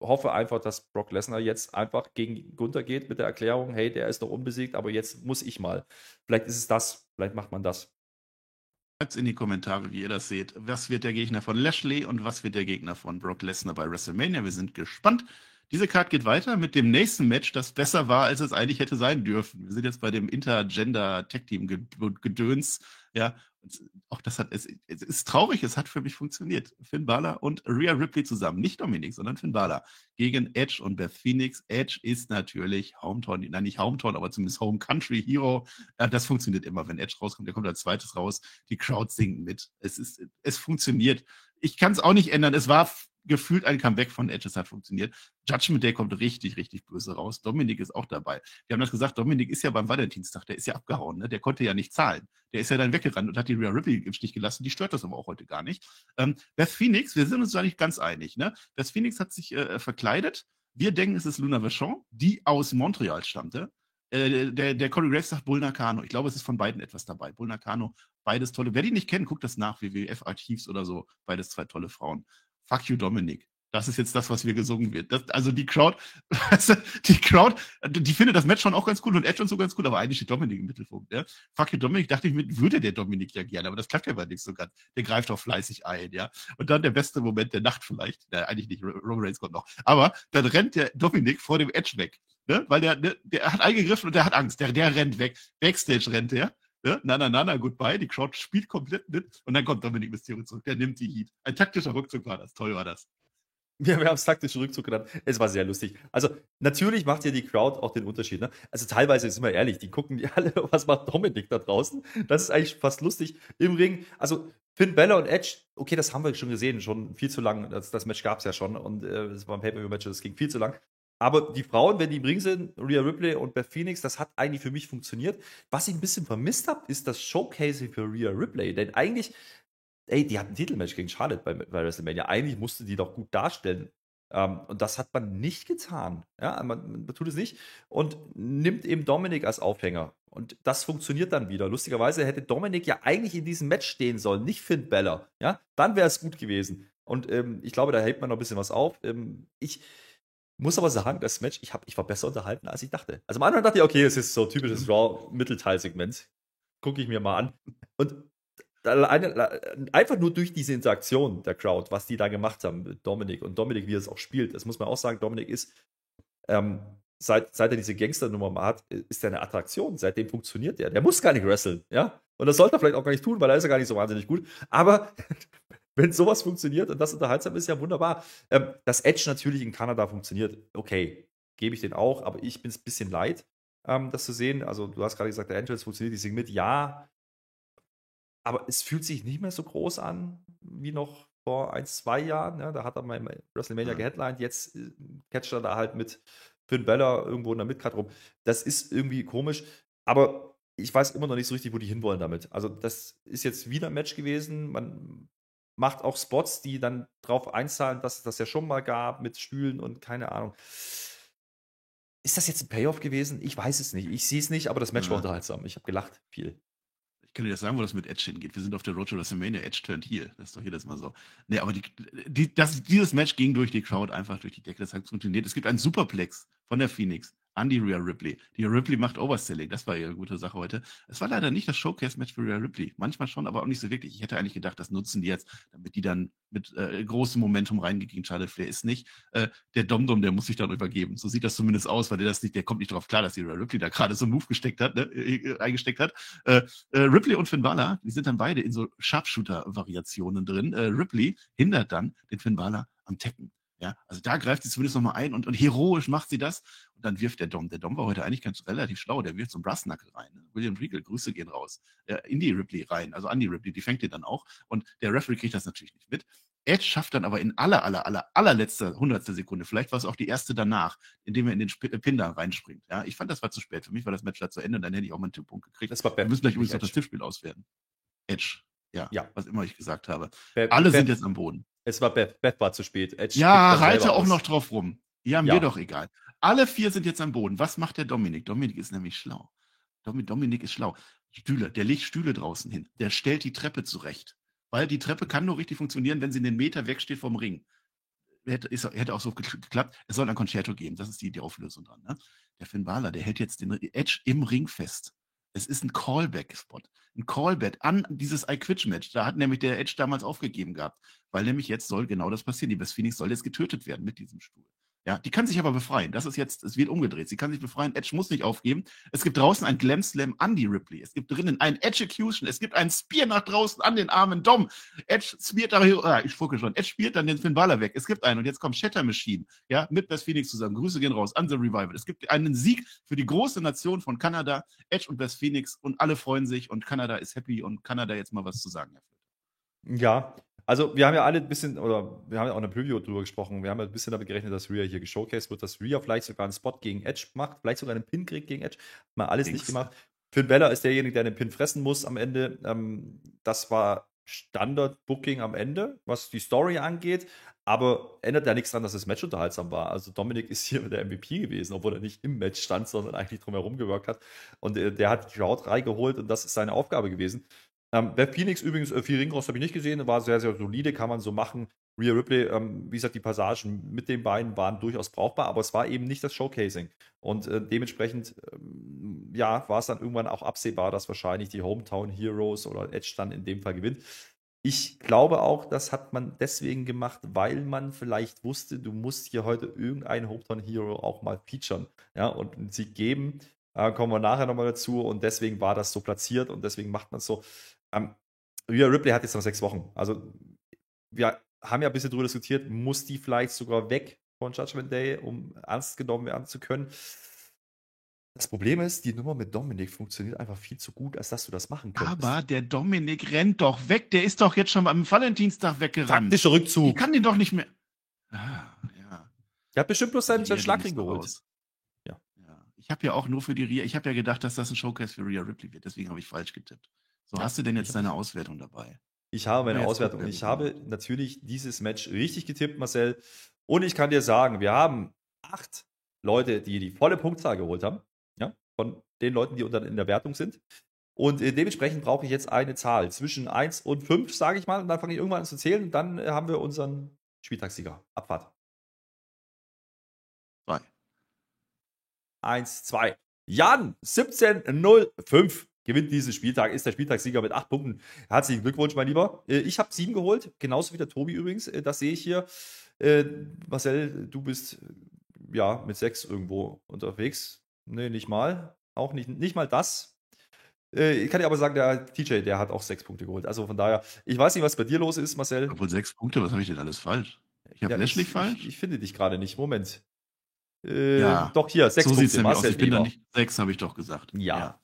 hoffe einfach, dass Brock Lesnar jetzt einfach gegen Gunther geht mit der Erklärung, hey, der ist noch unbesiegt, aber jetzt muss ich mal. Vielleicht ist es das, vielleicht macht man das. Schreibt es in die Kommentare, wie ihr das seht. Was wird der Gegner von Lashley und was wird der Gegner von Brock Lesnar bei WrestleMania? Wir sind gespannt. Diese Card geht weiter mit dem nächsten Match, das besser war, als es eigentlich hätte sein dürfen. Wir sind jetzt bei dem Intergender-Tech-Team-Gedöns. Ja, auch das hat, es, es ist traurig, es hat für mich funktioniert. Finn Balor und Rhea Ripley zusammen. Nicht Dominik, sondern Finn Balor gegen Edge und Beth Phoenix. Edge ist natürlich Hometown, nein, nicht Hometown, aber zumindest Home Country Hero. Ja, das funktioniert immer, wenn Edge rauskommt, der kommt als zweites raus. Die Crowd singt mit. Es ist, es funktioniert. Ich kann es auch nicht ändern. Es war gefühlt ein Comeback von Edge, es hat funktioniert. Judgment Day kommt richtig, richtig böse raus. Dominik ist auch dabei. Wir haben das gesagt, Dominik ist ja beim Valentinstag, der ist ja abgehauen, ne? Der konnte ja nicht zahlen. Der ist ja dann weggerannt und hat die Rhea Ripley im Stich gelassen. Die stört das aber auch heute gar nicht. Ähm, Beth Phoenix, wir sind uns da nicht ganz einig, ne? Beth Phoenix hat sich äh, verkleidet. Wir denken, es ist Luna Vachon, die aus Montreal stammte. Äh, der, der Corey Graves sagt Bull Nakano. Ich glaube, es ist von beiden etwas dabei. Bull Nakano, beides tolle. Wer die nicht kennt, guckt das nach, W W F-Archivs oder so. Beides zwei tolle Frauen. Fuck you, Dominik. Das ist jetzt das, was mir gesungen wird. Das, also die Crowd, die Crowd, die findet das Match schon auch ganz cool und Edge und so ganz cool, aber eigentlich steht Dominik im Mittelpunkt. Ja? Fuck you, Dominik, dachte ich, mit würde der Dominik ja gerne, aber das klappt ja bei nichts so ganz. Der greift auch fleißig ein, ja. Und dann der beste Moment der Nacht vielleicht. Ja, eigentlich nicht, Roman Reigns kommt noch. Aber dann rennt der Dominik vor dem Edge weg, ne? Weil der, der, der hat eingegriffen und der hat Angst. Der, der rennt weg. Backstage rennt der. Ne? Na, na, na, na, goodbye. Die Crowd spielt komplett mit und dann kommt Dominik Mysterio zurück. Der nimmt die Heat. Ein taktischer Rückzug war das. Toll war das. Ja, wir haben es taktischen Rückzug genannt. Es war sehr lustig. Also, natürlich macht ja die Crowd auch den Unterschied. Ne? Also, teilweise ist immer ehrlich, die gucken die alle, was macht Dominik da draußen? Das ist eigentlich fast lustig. Im Ring, also Finn Balor und Edge, okay, das haben wir schon gesehen, schon viel zu lang. Das, das Match gab es ja schon und äh, das war ein Pay-Per-View-Match, das ging viel zu lang. Aber die Frauen, wenn die im Ring sind, Rhea Ripley und Beth Phoenix, das hat eigentlich für mich funktioniert. Was ich ein bisschen vermisst habe, ist das Showcasing für Rhea Ripley. Denn eigentlich, ey, die hat ein Titelmatch gegen Charlotte bei, bei WrestleMania. Eigentlich musste die doch gut darstellen. Um, und das hat man nicht getan. Ja, man, man tut es nicht und nimmt eben Dominik als Aufhänger. Und das funktioniert dann wieder. Lustigerweise hätte Dominik ja eigentlich in diesem Match stehen sollen, nicht Finn Bálor. Ja, dann wäre es gut gewesen. Und ähm, ich glaube, da hält man noch ein bisschen was auf. Ähm, ich muss aber sagen, das Match, ich, hab, ich war besser unterhalten, als ich dachte. Also am Anfang dachte ich, okay, das ist so ein typisches Raw-Mittelteilsegment. Gucke ich mir mal an. Und einfach nur durch diese Interaktion der Crowd, was die da gemacht haben mit Dominik und Dominik, wie er es auch spielt, das muss man auch sagen, Dominik ist, ähm, seit, seit er diese Gangsternummer mal hat, ist er eine Attraktion, seitdem funktioniert er. Der muss gar nicht wresteln, ja, und das sollte er vielleicht auch gar nicht tun, weil er ist ja gar nicht so wahnsinnig gut, aber wenn sowas funktioniert und das unterhaltsam ist, ja wunderbar. Ähm, dass Edge natürlich in Kanada funktioniert, okay, gebe ich den auch, aber ich bin es ein bisschen leid, ähm, das zu sehen, also du hast gerade gesagt, der Entrance funktioniert, die singen mit, ja, aber es fühlt sich nicht mehr so groß an, wie noch vor ein, zwei Jahren. Ja, da hat er mal im WrestleMania geheadlined. Jetzt äh, catcht er da halt mit Finn Bálor irgendwo in der Midcard rum. Das ist irgendwie komisch. Aber ich weiß immer noch nicht so richtig, wo die hinwollen damit. Also das ist jetzt wieder ein Match gewesen. Man macht auch Spots, die dann drauf einzahlen, dass es das ja schon mal gab mit Stühlen und keine Ahnung. Ist das jetzt ein Payoff gewesen? Ich weiß es nicht. Ich sehe es nicht, aber das Match war unterhaltsam. Ich habe gelacht viel. Ich kann dir das sagen, wo das mit Edge hingeht. Wir sind auf der Road to WrestleMania, Edge turnt heel. Das ist doch jedes Mal so. Nee, aber die, die, das, dieses Match ging durch die Crowd einfach durch die Decke. Das hat funktioniert. Es gibt einen Superplex von der Phoenix an die Rhea Ripley. Die Ripley macht Overselling. Das war ihre gute Sache heute. Es war leider nicht das Showcase-Match für Rhea Ripley. Manchmal schon, aber auch nicht so wirklich. Ich hätte eigentlich gedacht, das nutzen die jetzt, damit die dann mit äh, großem Momentum reingehen. Charlotte Flair ist nicht. Äh, der Dom-Dom, der muss sich dann übergeben. So sieht das zumindest aus, weil der das nicht, der kommt nicht drauf klar, dass die Rhea Ripley da gerade so einen Move gesteckt hat, ne, äh, eingesteckt hat. Äh, äh, Ripley und Finn Bálor, die sind dann beide in so Sharpshooter-Variationen drin. Äh, Ripley hindert dann den Finn Bálor am Tappen. Ja, also da greift sie zumindest nochmal ein und, und heroisch macht sie das. Und dann wirft der Dom. Der Dom war heute eigentlich ganz relativ schlau. Der wirft so einen Brassnackel rein. William Regal, Grüße gehen raus. Äh, in die Ripley rein, also an die Ripley. Die fängt den dann auch. Und der Referee kriegt das natürlich nicht mit. Edge schafft dann aber in aller, aller, aller, allerletzter, hundertster Sekunde, vielleicht war es auch die erste danach, indem er in den Sp- äh, Pin da reinspringt. Ja, ich fand, das war zu spät. Für mich war das Match da zu Ende. Dann hätte ich auch mal einen Tipppunkt gekriegt. Das war Wir müssen gleich übrigens noch das Tippspiel auswerten. Edge. Ja, ja, was immer ich gesagt habe. Beb, Alle Beb, sind jetzt am Boden. Es war Beth, Beth war zu spät. Edge ja, reite auch aus. Noch drauf rum. Ja, mir ja. doch egal. Alle vier sind jetzt am Boden. Was macht der Dominik? Dominik ist nämlich schlau. Domin- Dominik ist schlau. Stühle, der legt Stühle draußen hin. Der stellt die Treppe zurecht. Weil die Treppe kann nur richtig funktionieren, wenn sie einen Meter wegsteht vom Ring. Hätte, ist, hätte auch so geklappt. Es soll ein Concerto geben. Das ist die, die Auflösung dran. Ne? Der Finn Bálor, der hält jetzt den Edge im Ring fest. Es ist ein Callback-Spot. Ein Callback an dieses I-Quit-Match. Da hat nämlich der Edge damals aufgegeben gehabt. Weil nämlich jetzt soll genau das passieren. Die Beth Phoenix soll jetzt getötet werden mit diesem Stuhl. Ja, die kann sich aber befreien. Das ist jetzt, es wird umgedreht. Sie kann sich befreien. Edge muss nicht aufgeben. Es gibt draußen ein Glam Slam an die Ripley. Es gibt drinnen ein Edge-Execution. Es gibt einen Spear nach draußen an den armen Dom. Edge spielt da, ah, ich spucke schon. Edge spielt dann den Finn Bálor weg. Es gibt einen und jetzt kommt Shatter Machine, ja, mit Beth Phoenix zusammen. Grüße gehen raus an The Revival. Es gibt einen Sieg für die große Nation von Kanada. Edge und Beth Phoenix und alle freuen sich und Kanada ist happy und Kanada jetzt mal was zu sagen. Ja. Also, wir haben ja alle ein bisschen, oder wir haben ja auch in der Preview drüber gesprochen, wir haben ja ein bisschen damit gerechnet, dass Rhea hier geshowcased wird, dass Rhea vielleicht sogar einen Spot gegen Edge macht, vielleicht sogar einen Pin kriegt gegen Edge. Mal alles Nix. Nicht gemacht. Finn Bálor ist derjenige, der den Pin fressen muss am Ende. Ähm, das war Standard-Booking am Ende, was die Story angeht, aber ändert ja nichts daran, dass das Match unterhaltsam war. Also, Dominik ist hier der M V P gewesen, obwohl er nicht im Match stand, sondern eigentlich drumherum gewirkt hat. Und äh, der hat die Crowd reingeholt und das ist seine Aufgabe gewesen. Ähm, Beth Phoenix übrigens, äh, viel Ringrost habe ich nicht gesehen, war sehr, sehr solide, kann man so machen. Rhea Ripley, ähm, wie gesagt, die Passagen mit den beiden waren durchaus brauchbar, aber es war eben nicht das Showcasing. Und äh, dementsprechend, ähm, ja, war es dann irgendwann auch absehbar, dass wahrscheinlich die Hometown Heroes oder Edge dann in dem Fall gewinnt. Ich glaube auch, das hat man deswegen gemacht, weil man vielleicht wusste, du musst hier heute irgendeinen Hometown Hero auch mal featuren, ja, und einen Sieg geben. Äh, kommen wir nachher nochmal dazu und deswegen war das so platziert und deswegen macht man es so. Um, Rhea Ripley hat jetzt noch sechs Wochen. Also, wir haben ja ein bisschen drüber diskutiert, muss die vielleicht sogar weg von Judgment Day, um ernst genommen werden zu können. Das Problem ist, die Nummer mit Dominik funktioniert einfach viel zu gut, als dass du das machen könntest. Aber der Dominik rennt doch weg. Der ist doch jetzt schon am Valentinstag weggerannt. Taktischer Rückzug. Die kann den doch nicht mehr. Ah, ja. Der hat bestimmt bloß seinen Schlagring geholt. Raus. Ja. Ja. Ich habe ja auch nur für die Rhea, ich habe ja gedacht, dass das ein Showcase für Rhea Ripley wird. Deswegen habe ich falsch getippt. So, hast du denn jetzt deine Auswertung dabei? Ich habe meine Auswertung. Ich habe natürlich dieses Match richtig getippt, Marcel. Und ich kann dir sagen, wir haben acht Leute, die die volle Punktzahl geholt haben, ja, von den Leuten, die unter in der Wertung sind. Und dementsprechend brauche ich jetzt eine Zahl zwischen eins und fünf, sage ich mal. Und dann fange ich irgendwann an zu zählen. Und dann haben wir unseren Spieltagssieger. Abfahrt. eins, zwei. Jan, siebzehn null fünf, gewinnt diesen Spieltag, ist der Spieltagssieger mit acht Punkten. Herzlichen Glückwunsch, mein Lieber. Ich habe sieben geholt, genauso wie der Tobi übrigens. Das sehe ich hier. Marcel, du bist ja mit sechs irgendwo unterwegs. Nee, nicht mal. Auch nicht, nicht mal das. Ich kann dir aber sagen, der T J, der hat auch sechs Punkte geholt. Also von daher, ich weiß nicht, was bei dir los ist, Marcel. Obwohl sechs Punkte, was habe ich denn alles falsch? Ich habe ja, Lashley falsch? Ich, ich finde dich gerade nicht. Moment. Äh, ja. Doch, hier, sechs so Punkte. Sieht's aus. Ich bin da nicht sechs, habe ich doch gesagt. Ja.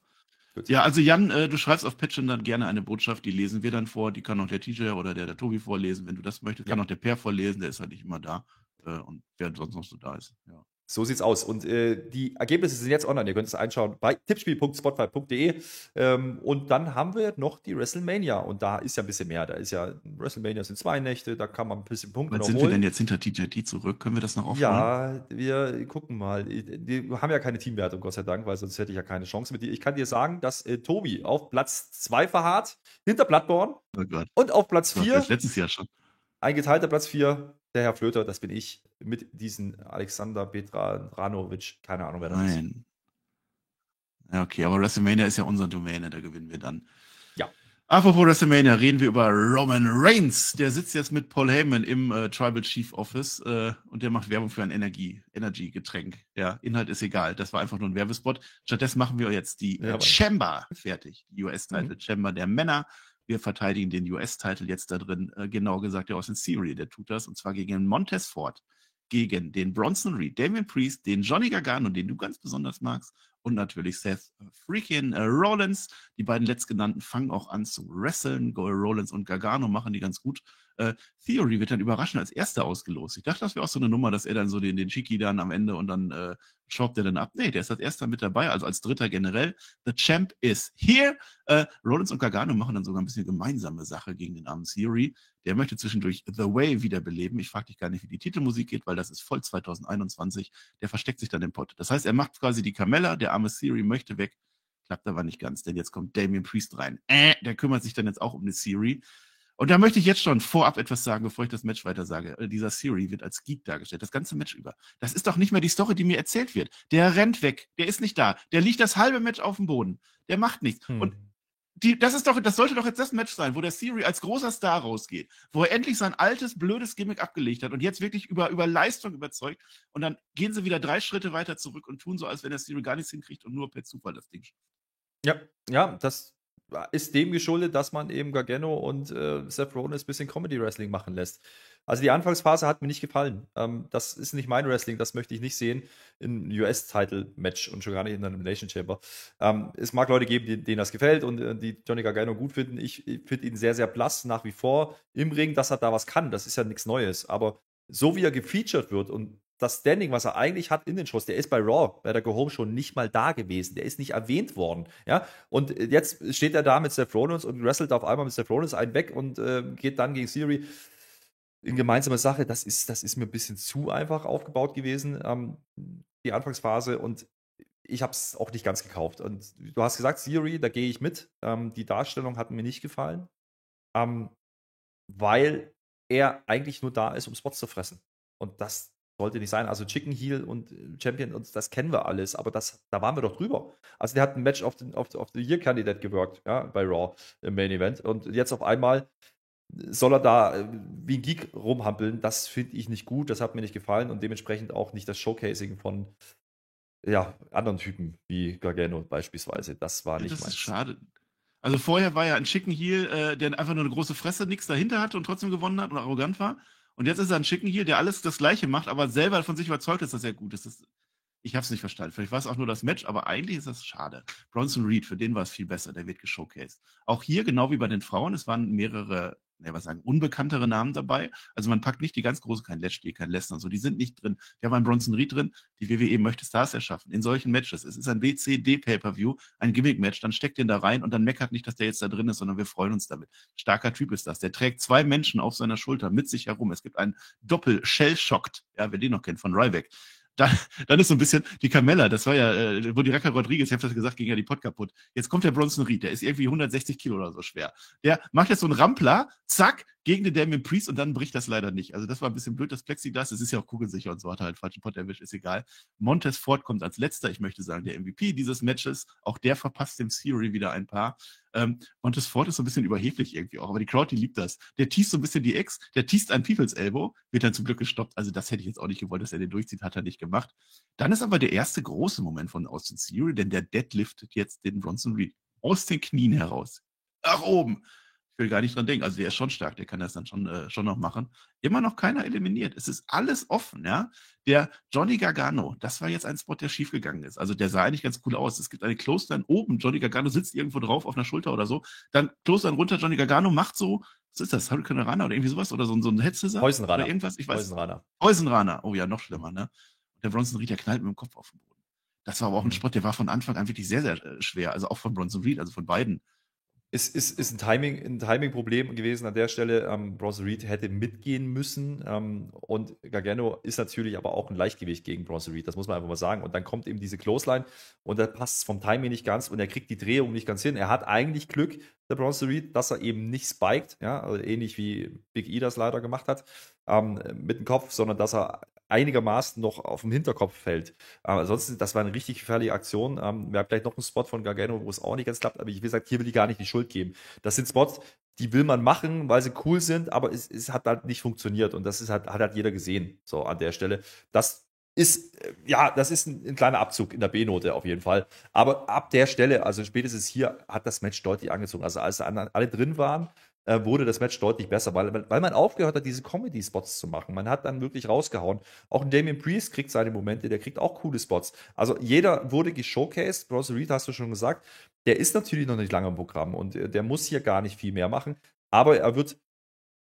Ja, ja, also Jan, äh, du schreibst auf Patreon dann gerne eine Botschaft, die lesen wir dann vor. Die kann auch der T J oder der, der Tobi vorlesen, wenn du das möchtest. Ja. Kann auch der Per vorlesen, der ist halt nicht immer da. Äh, und wer sonst noch so da ist. Ja. So sieht's aus. Und äh, die Ergebnisse sind jetzt online. Ihr könnt es einschauen bei tippspiel punkt spotify punkt de. Ähm, und dann haben wir noch die WrestleMania. Und da ist ja ein bisschen mehr. Da ist ja, WrestleMania sind zwei Nächte, da kann man ein bisschen Punkte noch holen. Sind wir denn jetzt hinter T J T zurück? Können wir das noch aufholen? Ja, wir gucken mal. Wir haben ja keine Teamwertung, Gott sei Dank, weil sonst hätte ich ja keine Chance mit dir. Ich kann dir sagen, dass äh, Tobi auf Platz zwei verharrt, hinter Bloodborne. Oh Gott. Und auf Platz vier. Letztes Jahr schon. Ein geteilter Platz vier. Der Herr Flöter, das bin ich, mit diesen Alexander Petranovic, keine Ahnung, wer das ist. Nein. Ja, okay, aber WrestleMania ist ja unsere Domäne, da gewinnen wir dann. Ja. Apropos WrestleMania, reden wir über Roman Reigns. Der sitzt jetzt mit Paul Heyman im äh, Tribal Chief Office äh, und der macht Werbung für ein Energie, Energy-Getränk. Ja, Inhalt ist egal, das war einfach nur ein Werbespot. Stattdessen machen wir jetzt die ja, Chamber fertig, die U S-Title mhm. Chamber der Männer. Wir verteidigen den U S-Titel jetzt da drin, äh, genau gesagt, der Austin Theory, der tut das, und zwar gegen Montez Ford, gegen den Bronson Reed, Damian Priest, den Johnny Gargano, den du ganz besonders magst, und natürlich Seth freaking äh, Rollins. Die beiden Letztgenannten fangen auch an zu wresteln. Go Rollins und Gargano machen die ganz gut. Äh, Theory wird dann überraschend als Erster ausgelost. Ich dachte, das wäre auch so eine Nummer, dass er dann so den, den Chiki dann am Ende und dann äh, schraubt er dann ab. Nee, der ist als Erster mit dabei, also als Dritter generell. The Champ is here. Äh, Rollins und Gargano machen dann sogar ein bisschen gemeinsame Sache gegen den armen Theory. Der möchte zwischendurch The Way wiederbeleben. Ich frage dich gar nicht, wie die Titelmusik geht, weil das ist voll zwanzig einundzwanzig. Der versteckt sich dann im Pott. Das heißt, er macht quasi die Carmella, der arme Theory möchte weg. Klappt aber nicht ganz, denn jetzt kommt Damian Priest rein. Äh, der kümmert sich dann jetzt auch um eine Theory. Und da möchte ich jetzt schon vorab etwas sagen, bevor ich das Match weiter sage. Dieser Theory wird als Geek dargestellt, das ganze Match über. Das ist doch nicht mehr die Story, die mir erzählt wird. Der rennt weg, der ist nicht da, der liegt das halbe Match auf dem Boden, der macht nichts. Hm. Und die, das ist doch, das sollte doch jetzt das Match sein, wo der Theory als großer Star rausgeht, wo er endlich sein altes, blödes Gimmick abgelegt hat und jetzt wirklich über, über Leistung überzeugt. Und dann gehen sie wieder drei Schritte weiter zurück und tun so, als wenn der Theory gar nichts hinkriegt und nur per Zufall das Ding schafft. Ja, ja, das ist dem geschuldet, dass man eben Gargano und äh, Seth Rollins ein bisschen Comedy-Wrestling machen lässt. Also die Anfangsphase hat mir nicht gefallen. Ähm, das ist nicht mein Wrestling, das möchte ich nicht sehen in einem U S-Title-Match und schon gar nicht in einem Elimination Chamber. Ähm, es mag Leute geben, denen das gefällt und die Johnny Gargano gut finden. Ich, ich finde ihn sehr, sehr blass nach wie vor im Ring, dass er da was kann. Das ist ja nichts Neues. Aber so wie er gefeatured wird und das Standing, was er eigentlich hat in den Shows, der ist bei Raw, bei der Go Home Show nicht mal da gewesen. Der ist nicht erwähnt worden. Ja? Und jetzt steht er da mit Seth Rollins und wrestelt auf einmal mit Seth Rollins einen weg und äh, geht dann gegen Theory in gemeinsame Sache. Das ist, das ist mir ein bisschen zu einfach aufgebaut gewesen, ähm, die Anfangsphase. Und ich habe es auch nicht ganz gekauft. Und du hast gesagt, Theory, da gehe ich mit. Ähm, die Darstellung hat mir nicht gefallen, ähm, weil er eigentlich nur da ist, um Spots zu fressen. Und das sollte nicht sein. Also Chicken Heel und Champion, und das kennen wir alles, aber das, da waren wir doch drüber. Also der hat ein Match auf den auf, auf the Year Candidate gewirkt, ja, bei Raw im Main Event. Und jetzt auf einmal soll er da wie ein Geek rumhampeln. Das finde ich nicht gut, das hat mir nicht gefallen und dementsprechend auch nicht das Showcasing von ja, anderen Typen wie Gargano beispielsweise. Das war nicht meins. Das ist schade. Also vorher war ja ein Chicken Heel, äh, der einfach nur eine große Fresse, nichts dahinter hatte und trotzdem gewonnen hat und arrogant war. Und jetzt ist er ein Chicken Heel, der alles das Gleiche macht, aber selber von sich überzeugt ist, dass er gut ist. Das, ich habe es nicht verstanden. Vielleicht war es auch nur das Match, aber eigentlich ist das schade. Bronson Reed, für den war es viel besser. Der wird geshowcased. Auch hier, genau wie bei den Frauen, es waren mehrere ne, was sagen, unbekanntere Namen dabei. Also man packt nicht die ganz großen, kein Lashley, kein Lesnar, so, die sind nicht drin. Wir haben einen Bronson Reed drin, die W W E möchte Stars erschaffen in solchen Matches. Es ist ein W C D-Pay-Per-View, ein Gimmick-Match, dann steckt den da rein und dann meckert nicht, dass der jetzt da drin ist, sondern wir freuen uns damit. Starker Typ ist das. Der trägt zwei Menschen auf seiner Schulter mit sich herum. Es gibt einen Doppel-Shell-Shocked, ja, wer den noch kennt, von Ryback. Dann, dann ist so ein bisschen die Carmella, das war ja, äh, wo die Raquel Rodriguez, ich habe das gesagt, ging ja die Pott kaputt. Jetzt kommt der Bronson Reed, der ist irgendwie hundertsechzig Kilo oder so schwer. Der macht jetzt so einen Rampler, zack, gegen den Damian Priest und dann bricht das leider nicht. Also das war ein bisschen blöd, das Plexiglas, das ist ja auch kugelsicher und so, hat er halt falschen Pott erwischt, ist egal. Montez Ford kommt als letzter, ich möchte sagen, der M V P dieses Matches, auch der verpasst dem Theory wieder ein paar. Ähm, Montez Ford ist so ein bisschen überheblich irgendwie auch, aber die Crowd, die liebt das. Der teast so ein bisschen die Ex, der teast ein People's Elbow, wird dann zum Glück gestoppt. Also das hätte ich jetzt auch nicht gewollt, dass er den durchzieht, hat er nicht gemacht. Dann ist aber der erste große Moment von Austin Theory, denn der deadliftet jetzt den Bronson Reed aus den Knien heraus. Nach oben. Ich will gar nicht dran denken. Also der ist schon stark, der kann das dann schon, äh, schon noch machen. Immer noch keiner eliminiert. Es ist alles offen, ja. Der Johnny Gargano, das war jetzt ein Spot, der schief gegangen ist. Also der sah eigentlich ganz cool aus. Es gibt eine Clothesline oben. Johnny Gargano sitzt irgendwo drauf auf einer Schulter oder so. Dann Clothesline runter. Johnny Gargano macht so, was ist das? Hurricane Rana oder irgendwie sowas? Oder so, so ein Headschesser? Häusenrana. Oder irgendwas? Ich weiß. Häusenrana. Häusenrana. Oh ja, noch schlimmer, ne? Und der Bronson Reed, der knallt mit dem Kopf auf den Boden. Das war aber auch ein Spot, der war von Anfang an wirklich sehr, sehr schwer. Also auch von Bronson Reed, also von beiden. Es ist, ist ein, Timing, ein Timing-Problem gewesen an der Stelle. Ähm, Bronson Reed hätte mitgehen müssen. Ähm, und Gargano ist natürlich aber auch ein Leichtgewicht gegen Bronson Reed. Das muss man einfach mal sagen. Und dann kommt eben diese Clothesline und da passt es vom Timing nicht ganz und er kriegt die Drehung nicht ganz hin. Er hat eigentlich Glück, der Bronson Reed, dass er eben nicht spiked. Ja? Also ähnlich wie Big E das leider gemacht hat ähm, mit dem Kopf, sondern dass er einigermaßen noch auf dem Hinterkopf fällt. Aber ansonsten, das war eine richtig gefährliche Aktion. Ähm, wir haben vielleicht noch einen Spot von Gargano, wo es auch nicht ganz klappt, aber ich will sagen, hier will ich gar nicht die Schuld geben. Das sind Spots, die will man machen, weil sie cool sind, aber es, es hat halt nicht funktioniert und das ist halt, hat halt jeder gesehen, so an der Stelle. Das ist, ja, das ist ein, ein kleiner Abzug in der B-Note auf jeden Fall. Aber ab der Stelle, also spätestens hier, hat das Match deutlich angezogen. Also als alle drin waren, wurde das Match deutlich besser, weil, weil man aufgehört hat, diese Comedy-Spots zu machen. Man hat dann wirklich rausgehauen. Auch Damian Priest kriegt seine Momente, der kriegt auch coole Spots. Also jeder wurde geshowcased. Bronson Reed, hast du schon gesagt, der ist natürlich noch nicht lange im Programm und der muss hier gar nicht viel mehr machen, aber er wird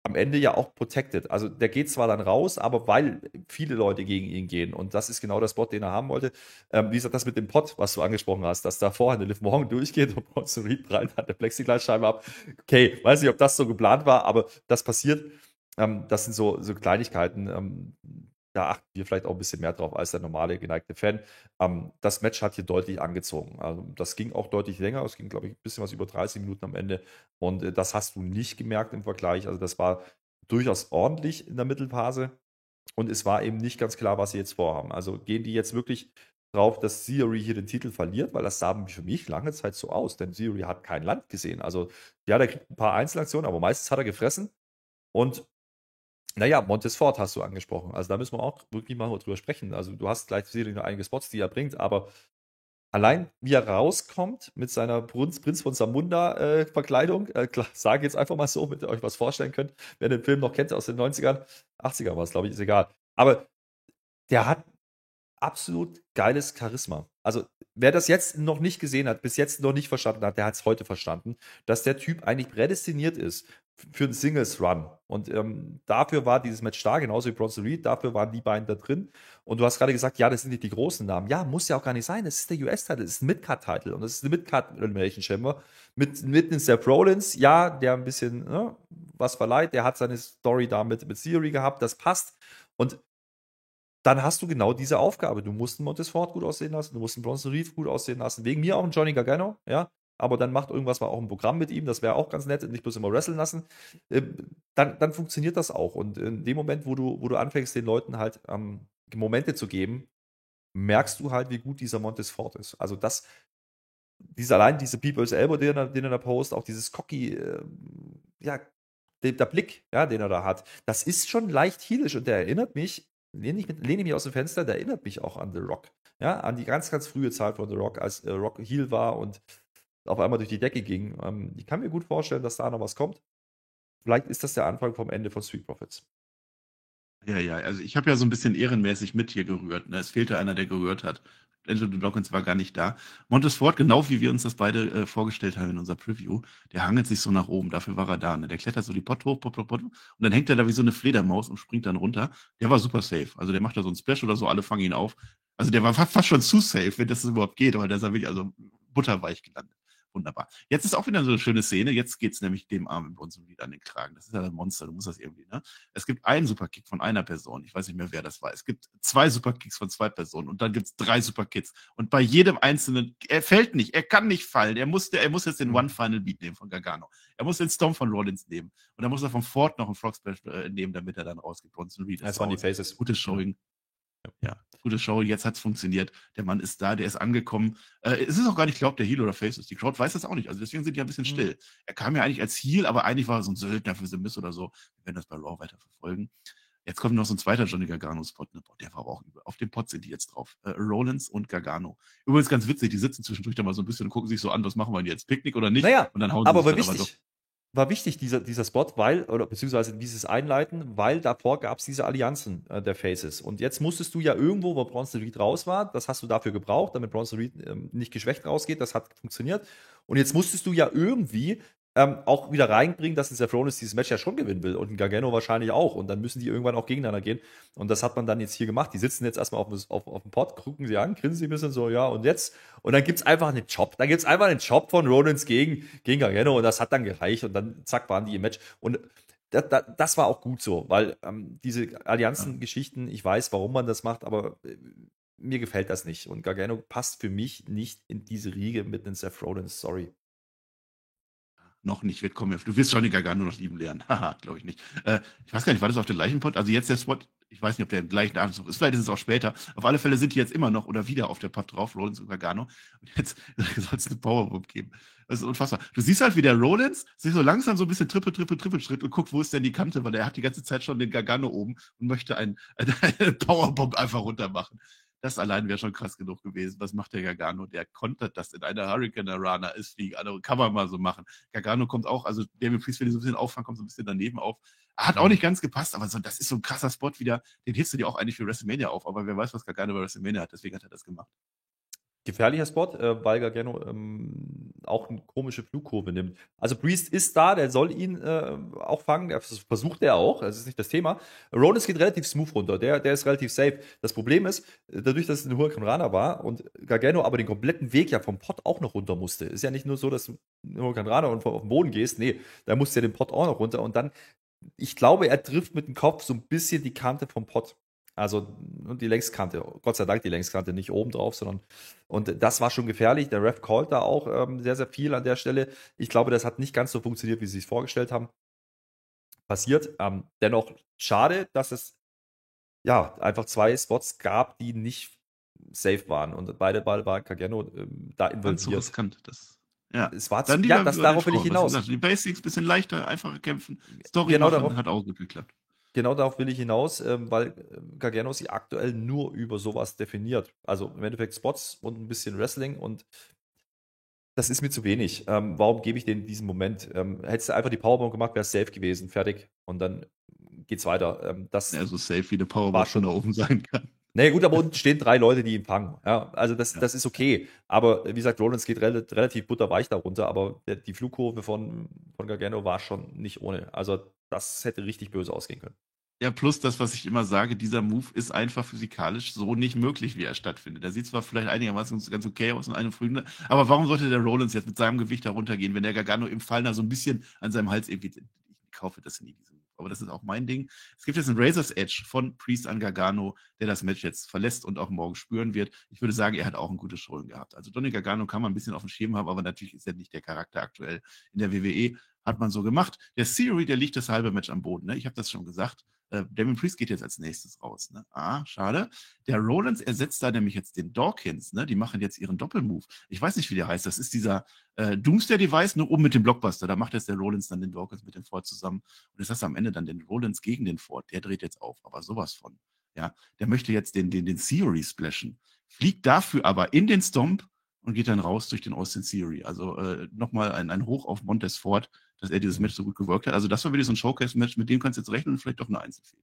am Ende ja auch protected. Also der geht zwar dann raus, aber weil viele Leute gegen ihn gehen und das ist genau der Spot, den er haben wollte. Ähm, wie gesagt, das mit dem Pott, was du angesprochen hast, dass da vorher eine Liv Morgan durchgeht und Bronson Reed prallt an der Plexiglasscheibe ab. Okay, weiß nicht, ob das so geplant war, aber das passiert. Ähm, das sind so, so Kleinigkeiten, ähm, da achten wir vielleicht auch ein bisschen mehr drauf als der normale geneigte Fan. Ähm, das Match hat hier deutlich angezogen. Also das ging auch deutlich länger. Es ging, glaube ich, ein bisschen was über dreißig Minuten am Ende. Und äh, das hast du nicht gemerkt im Vergleich. Also das war durchaus ordentlich in der Mittelphase. Und es war eben nicht ganz klar, was sie jetzt vorhaben. Also gehen die jetzt wirklich drauf, dass Theory hier den Titel verliert, weil das sah für mich lange Zeit so aus. Denn Theory hat kein Land gesehen. Also ja, der kriegt ein paar Einzelaktionen, aber meistens hat er gefressen. Und naja, Montez Ford hast du angesprochen. Also da müssen wir auch wirklich mal drüber sprechen. Also du hast gleich noch einige Spots, die er bringt, aber allein wie er rauskommt mit seiner Prinz, Prinz von Zamunda-Verkleidung, äh, äh, sage jetzt einfach mal so, damit ihr euch was vorstellen könnt, wer den Film noch kennt aus den neunzigern, achtzigern war es, glaube ich, ist egal. Aber der hat absolut geiles Charisma. Also wer das jetzt noch nicht gesehen hat, bis jetzt noch nicht verstanden hat, der hat es heute verstanden, dass der Typ eigentlich prädestiniert ist für einen Singles-Run. Und ähm, dafür war dieses Match da, genauso wie Bronson Reed, dafür waren die beiden da drin. Und du hast gerade gesagt, ja, das sind nicht die großen Namen. Ja, muss ja auch gar nicht sein. Das ist der U S-Title, das ist ein Mid-Card-Title und das ist eine Mid-Card-Elimination Chamber. Mit, mit einem Seth Rollins, ja, der ein bisschen ne, was verleiht, der hat seine Story da mit, mit Theory gehabt, das passt. Und dann hast du genau diese Aufgabe. Du musst einen Montez Ford gut aussehen lassen, du musst einen Bronson Reed gut aussehen lassen, wegen mir auch einen Johnny Gargano, ja. Aber dann macht irgendwas mal auch ein Programm mit ihm, das wäre auch ganz nett, nicht bloß immer wrestlen lassen, dann, dann funktioniert das auch. Und in dem Moment, wo du, wo du anfängst, den Leuten halt ähm, Momente zu geben, merkst du halt, wie gut dieser Montez Ford ist. Also das, diese, allein diese People's Elbow, den er, den er da postet, auch dieses Cocky, äh, ja, der, der Blick, ja, den er da hat, das ist schon leicht heelisch und der erinnert mich, lehne ich, lehne ich mich aus dem Fenster, der erinnert mich auch an The Rock. Ja, an die ganz, ganz frühe Zeit von The Rock, als äh, Rock heel war und auf einmal durch die Decke ging. Ich kann mir gut vorstellen, dass da noch was kommt. Vielleicht ist das der Anfang vom Ende von Street Profits. Ja, ja, also ich habe ja so ein bisschen ehrenmäßig mit hier gerührt. Ne? Es fehlte einer, der gerührt hat. Angelo Dawkins war gar nicht da. Montez Ford, genau wie wir uns das beide äh, vorgestellt haben in unserer Preview, der hangelt sich so nach oben, dafür war er da. Ne? Der klettert so die Pott hoch, pop, pop, pop, und dann hängt er da wie so eine Fledermaus und springt dann runter. Der war super safe. Also der macht da so einen Splash oder so, alle fangen ihn auf. Also der war fast schon zu safe, wenn das überhaupt geht, aber der ist ja wirklich also butterweich gelandet. Wunderbar. Jetzt ist auch wieder so eine schöne Szene. Jetzt geht es nämlich dem armen Bronson Reed an den Kragen. Das ist ja ein Monster, du musst das irgendwie, ne? Es gibt einen Superkick von einer Person. Ich weiß nicht mehr, wer das war. Es gibt zwei Superkicks von zwei Personen und dann gibt es drei Superkicks. Und bei jedem einzelnen, er fällt nicht, er kann nicht fallen. Er muss, der, er muss jetzt den One Final Beat nehmen von Gargano. Er muss den Storm von Rollins nehmen. Und dann muss er von Ford noch einen Frog Splash nehmen, damit er dann rausgeht. Bronson Reed. Das waren die Faces. Gutes Showing. Ja, gute Show, jetzt hat's funktioniert. Der Mann ist da, der ist angekommen. Äh, es ist auch gar nicht, glaubt, der Heel oder Face ist. Die Crowd weiß das auch nicht. Also deswegen sind die ein bisschen mhm. still. Er kam ja eigentlich als Heel, aber eigentlich war er so ein Söldner für The Miz oder so. Wir werden das bei Raw weiter verfolgen. Jetzt kommt noch so ein zweiter Johnny Gargano-Spot. Ne? Boah, der war auch übel. Auf dem Pod sind die jetzt drauf. Äh, Rollins und Gargano. Übrigens ganz witzig, die sitzen zwischendurch da mal so ein bisschen und gucken sich so an, was machen wir denn jetzt? Picknick oder nicht? Naja, und dann hauen sie aber, war wichtig. aber so. War wichtig, dieser, dieser Spot, weil, oder beziehungsweise dieses Einleiten, weil davor gab es diese Allianzen äh, der Faces. Und jetzt musstest du ja irgendwo, wo Bronson Reed raus war, das hast du dafür gebraucht, damit Bronson Reed ähm, nicht geschwächt rausgeht, das hat funktioniert. Und jetzt musstest du ja irgendwie ähm, auch wieder reinbringen, dass ein Seth Rollins dieses Match ja schon gewinnen will und ein Gargano wahrscheinlich auch. Und dann müssen die irgendwann auch gegeneinander gehen. Und das hat man dann jetzt hier gemacht. Die sitzen jetzt erstmal auf, auf, auf dem Pott, gucken sie an, grinsen sie ein bisschen so, ja, und jetzt? Und dann gibt es einfach einen Chop. Dann gibt es einfach einen Chop von Rollins gegen, gegen Gargano und das hat dann gereicht und dann zack, waren die im Match. Und das, das, das war auch gut so, weil ähm, diese Allianzen-Geschichten, ich weiß, warum man das macht, aber äh, mir gefällt das nicht. Und Gargano passt für mich nicht in diese Riege mit einem Seth Rollins, sorry. Noch nicht, wird kommen. Du wirst Johnny Gargano noch lieben lernen. Haha, glaube ich nicht. Äh, ich weiß gar nicht, war das auf dem gleichen Pod? Also jetzt der Spot, ich weiß nicht, ob der im gleichen Abendzug ist. Vielleicht ist es auch später. Auf alle Fälle sind die jetzt immer noch oder wieder auf der Pod drauf, Rollins und Gargano. Und jetzt soll es eine Powerbomb geben. Das ist unfassbar. Du siehst halt, wie der Rollins sich so langsam so ein bisschen trippel, trippel, trippel schritt und guckt, wo ist denn die Kante, weil er hat die ganze Zeit schon den Gargano oben und möchte einen, einen Powerbomb einfach runter machen. Das allein wäre schon krass genug gewesen. Was macht der Gargano? Der kontert das in einer Hurricane-Rana. Ist wie, also kann man mal so machen. Gargano kommt auch, also Damian Priest will ihn so ein bisschen auffangen, kommt so ein bisschen daneben auf. Hat auch nicht ganz gepasst, aber so, das ist so ein krasser Spot wieder. Den hebst du dir auch eigentlich für WrestleMania auf. Aber wer weiß, was Gargano bei WrestleMania hat. Deswegen hat er das gemacht. Gefährlicher Spot, äh, weil Gargano ähm, auch eine komische Flugkurve nimmt. Also Priest ist da, der soll ihn äh, auch fangen, das versucht er auch, das ist nicht das Thema. Rollins geht relativ smooth runter, der, der ist relativ safe. Das Problem ist, dadurch, dass es ein Hurricane Rana war und Gargano aber den kompletten Weg ja vom Pott auch noch runter musste, ist ja nicht nur so, dass du in Hurricane Rana und auf den Boden gehst, nee, da musst du ja den Pott auch noch runter und dann, ich glaube, er trifft mit dem Kopf so ein bisschen die Kante vom Pott. Also die Längskante, Gott sei Dank die Längskante, nicht oben drauf, sondern und das war schon gefährlich. Der Ref callt da auch ähm, sehr, sehr viel an der Stelle. Ich glaube, das hat nicht ganz so funktioniert, wie sie es vorgestellt haben. Passiert. Ähm, dennoch schade, dass es ja einfach zwei Spots gab, die nicht safe waren und beide Ball war Gargano ähm, da involviert. Zu riskant, das. Ja, es war zu, dann ja das, darauf will ich hinaus. Die Basics ein bisschen leichter, einfacher kämpfen. Story genau machen, hat auch gut geklappt. Genau darauf will ich hinaus, weil Gargano sich aktuell nur über sowas definiert. Also im Endeffekt Spots und ein bisschen Wrestling und das ist mir zu wenig. Warum gebe ich denen diesen Moment? Hättest du einfach die Powerbomb gemacht, wäre es safe gewesen, fertig. Und dann geht's weiter. Das ja, so safe wie eine Powerbomb schon da oben sein kann. Naja gut, aber unten stehen drei Leute, die ihn fangen. Ja, also das, ja. das ist okay. Aber wie gesagt, Rollins geht re- relativ butterweich darunter, aber der, die Flugkurve von, von Gargano war schon nicht ohne. Also das hätte richtig böse ausgehen können. Ja, plus das, was ich immer sage, dieser Move ist einfach physikalisch so nicht möglich, wie er stattfindet. Da sieht zwar vielleicht einigermaßen ganz okay aus in einem frühen, aber warum sollte der Rollins jetzt mit seinem Gewicht darunter gehen, wenn der Gargano im Fall da so ein bisschen an seinem Hals irgendwie... Ich kaufe das nie, diese Move. Aber das ist auch mein Ding. Es gibt jetzt einen Razor's Edge von Priest an Gargano, der das Match jetzt verlässt und auch morgen spüren wird. Ich würde sagen, er hat auch ein gutes Showing gehabt. Also Johnny Gargano kann man ein bisschen auf dem Schirm haben, aber natürlich ist er nicht der Charakter aktuell in der W W E. Hat man so gemacht. Der Theory, der liegt das halbe Match am Boden. Ne? Ich habe das schon gesagt. Äh, Damian Priest geht jetzt als nächstes raus. Ne? Ah, schade. Der Rollins ersetzt da nämlich jetzt den Dawkins. Ne? Die machen jetzt ihren Doppelmove. Ich weiß nicht, wie der heißt. Das ist dieser äh, Doomsday-Device, nur oben mit dem Blockbuster. Da macht jetzt der Rollins dann den Dawkins mit dem Ford zusammen. Und jetzt hast du am Ende dann den Rollins gegen den Ford. Der dreht jetzt auf, aber sowas von. Ja? Der möchte jetzt den, den, den Theory splashen. Fliegt dafür aber in den Stomp und geht dann raus durch den Austin Theory. Also äh, nochmal ein, ein Hoch auf Montez Ford, dass er dieses Match so gut geworkt hat. Also das war wirklich so ein Showcase-Match, mit dem kannst du jetzt rechnen und vielleicht auch eine Einzelfehde.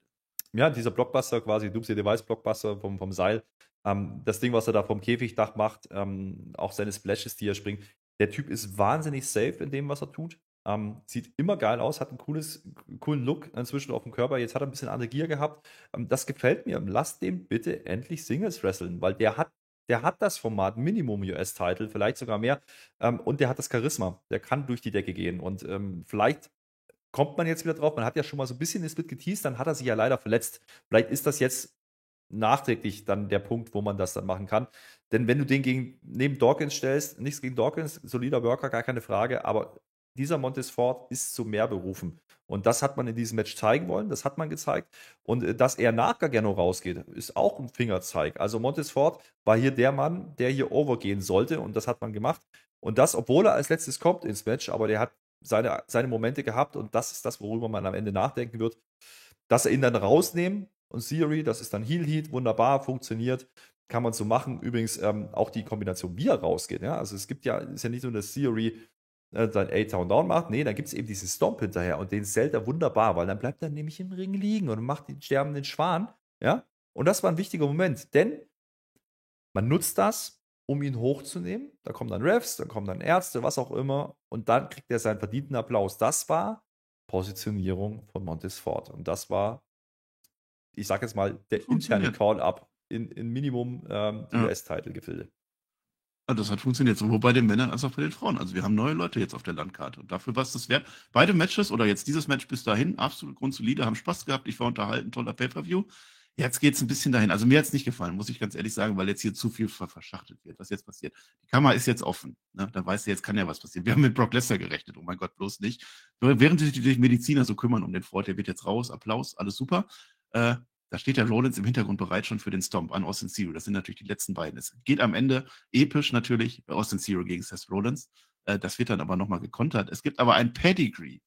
ja, dieser Blockbuster quasi, Doomsday Device Blockbuster vom, vom Seil, ähm, das Ding, was er da vom Käfigdach macht, ähm, auch seine Splashes, die er springt. Der Typ ist wahnsinnig safe in dem, was er tut. Ähm, sieht immer geil aus, hat einen cooles, coolen Look inzwischen auf dem Körper. Jetzt hat er ein bisschen andere Gier gehabt. Ähm, das gefällt mir. Lasst den bitte endlich Singles wresteln, weil der hat, der hat das Format Minimum U S-Title, vielleicht sogar mehr. Ähm, und der hat das Charisma. Der kann durch die Decke gehen. Und ähm, vielleicht kommt man jetzt wieder drauf. Man hat ja schon mal so ein bisschen den Split geteased, dann hat er sich ja leider verletzt. Vielleicht ist das jetzt nachträglich dann der Punkt, wo man das dann machen kann. Denn wenn du den gegen, neben Dawkins stellst, nichts gegen Dawkins, solider Worker, gar keine Frage, aber dieser Montez Ford ist zu mehr berufen. Und das hat man in diesem Match zeigen wollen, das hat man gezeigt. Und dass er nach Gargano rausgeht, ist auch ein Fingerzeig. Also Montez Ford war hier der Mann, der hier overgehen sollte, und das hat man gemacht. Und das, obwohl er als letztes kommt ins Match, aber der hat seine, seine Momente gehabt, und das ist das, worüber man am Ende nachdenken wird. Dass er ihn dann rausnehmen und Theory, das ist dann Heel Heat, wunderbar, funktioniert. Kann man so machen. Übrigens ähm, auch die Kombination, wie er rausgeht. Ja? Also es gibt ja, ist ja nicht nur das Theory, sein A-Town Down macht, nee, dann gibt es eben diesen Stomp hinterher, und den zählt er wunderbar, weil dann bleibt er nämlich im Ring liegen und macht den sterbenden Schwan, ja, und das war ein wichtiger Moment, denn man nutzt das, um ihn hochzunehmen, da kommen dann Refs, da kommen dann Ärzte, was auch immer, und dann kriegt er seinen verdienten Applaus. Das war Positionierung von Montez Ford, und das war, ich sag jetzt mal, der interne Call-Up in, in Minimum ähm, ja. U S-Title-Gefilde. Das hat funktioniert, sowohl bei den Männern als auch bei den Frauen. Also wir haben neue Leute jetzt auf der Landkarte, und dafür war es das wert. Beide Matches oder jetzt dieses Match bis dahin, absolut grundsolide, haben Spaß gehabt, ich war unterhalten, toller Pay-Per-View. Jetzt geht es ein bisschen dahin. Also mir hat es nicht gefallen, muss ich ganz ehrlich sagen, weil jetzt hier zu viel verschachtelt wird, was jetzt passiert. Die Kammer ist jetzt offen, ne? Da weißt du, jetzt kann ja was passieren. Wir haben mit Brock Lesnar gerechnet, oh mein Gott, bloß nicht. Während sich die Mediziner so kümmern um den Freund, der wird jetzt raus, Applaus, alles super, äh, da steht der Rollins im Hintergrund bereit schon für den Stomp an Austin Theory. Das sind natürlich die letzten beiden. Es geht am Ende episch natürlich Austin Theory gegen Seth Rollins. Äh, das wird dann aber nochmal gekontert. Es gibt aber ein Pedigree.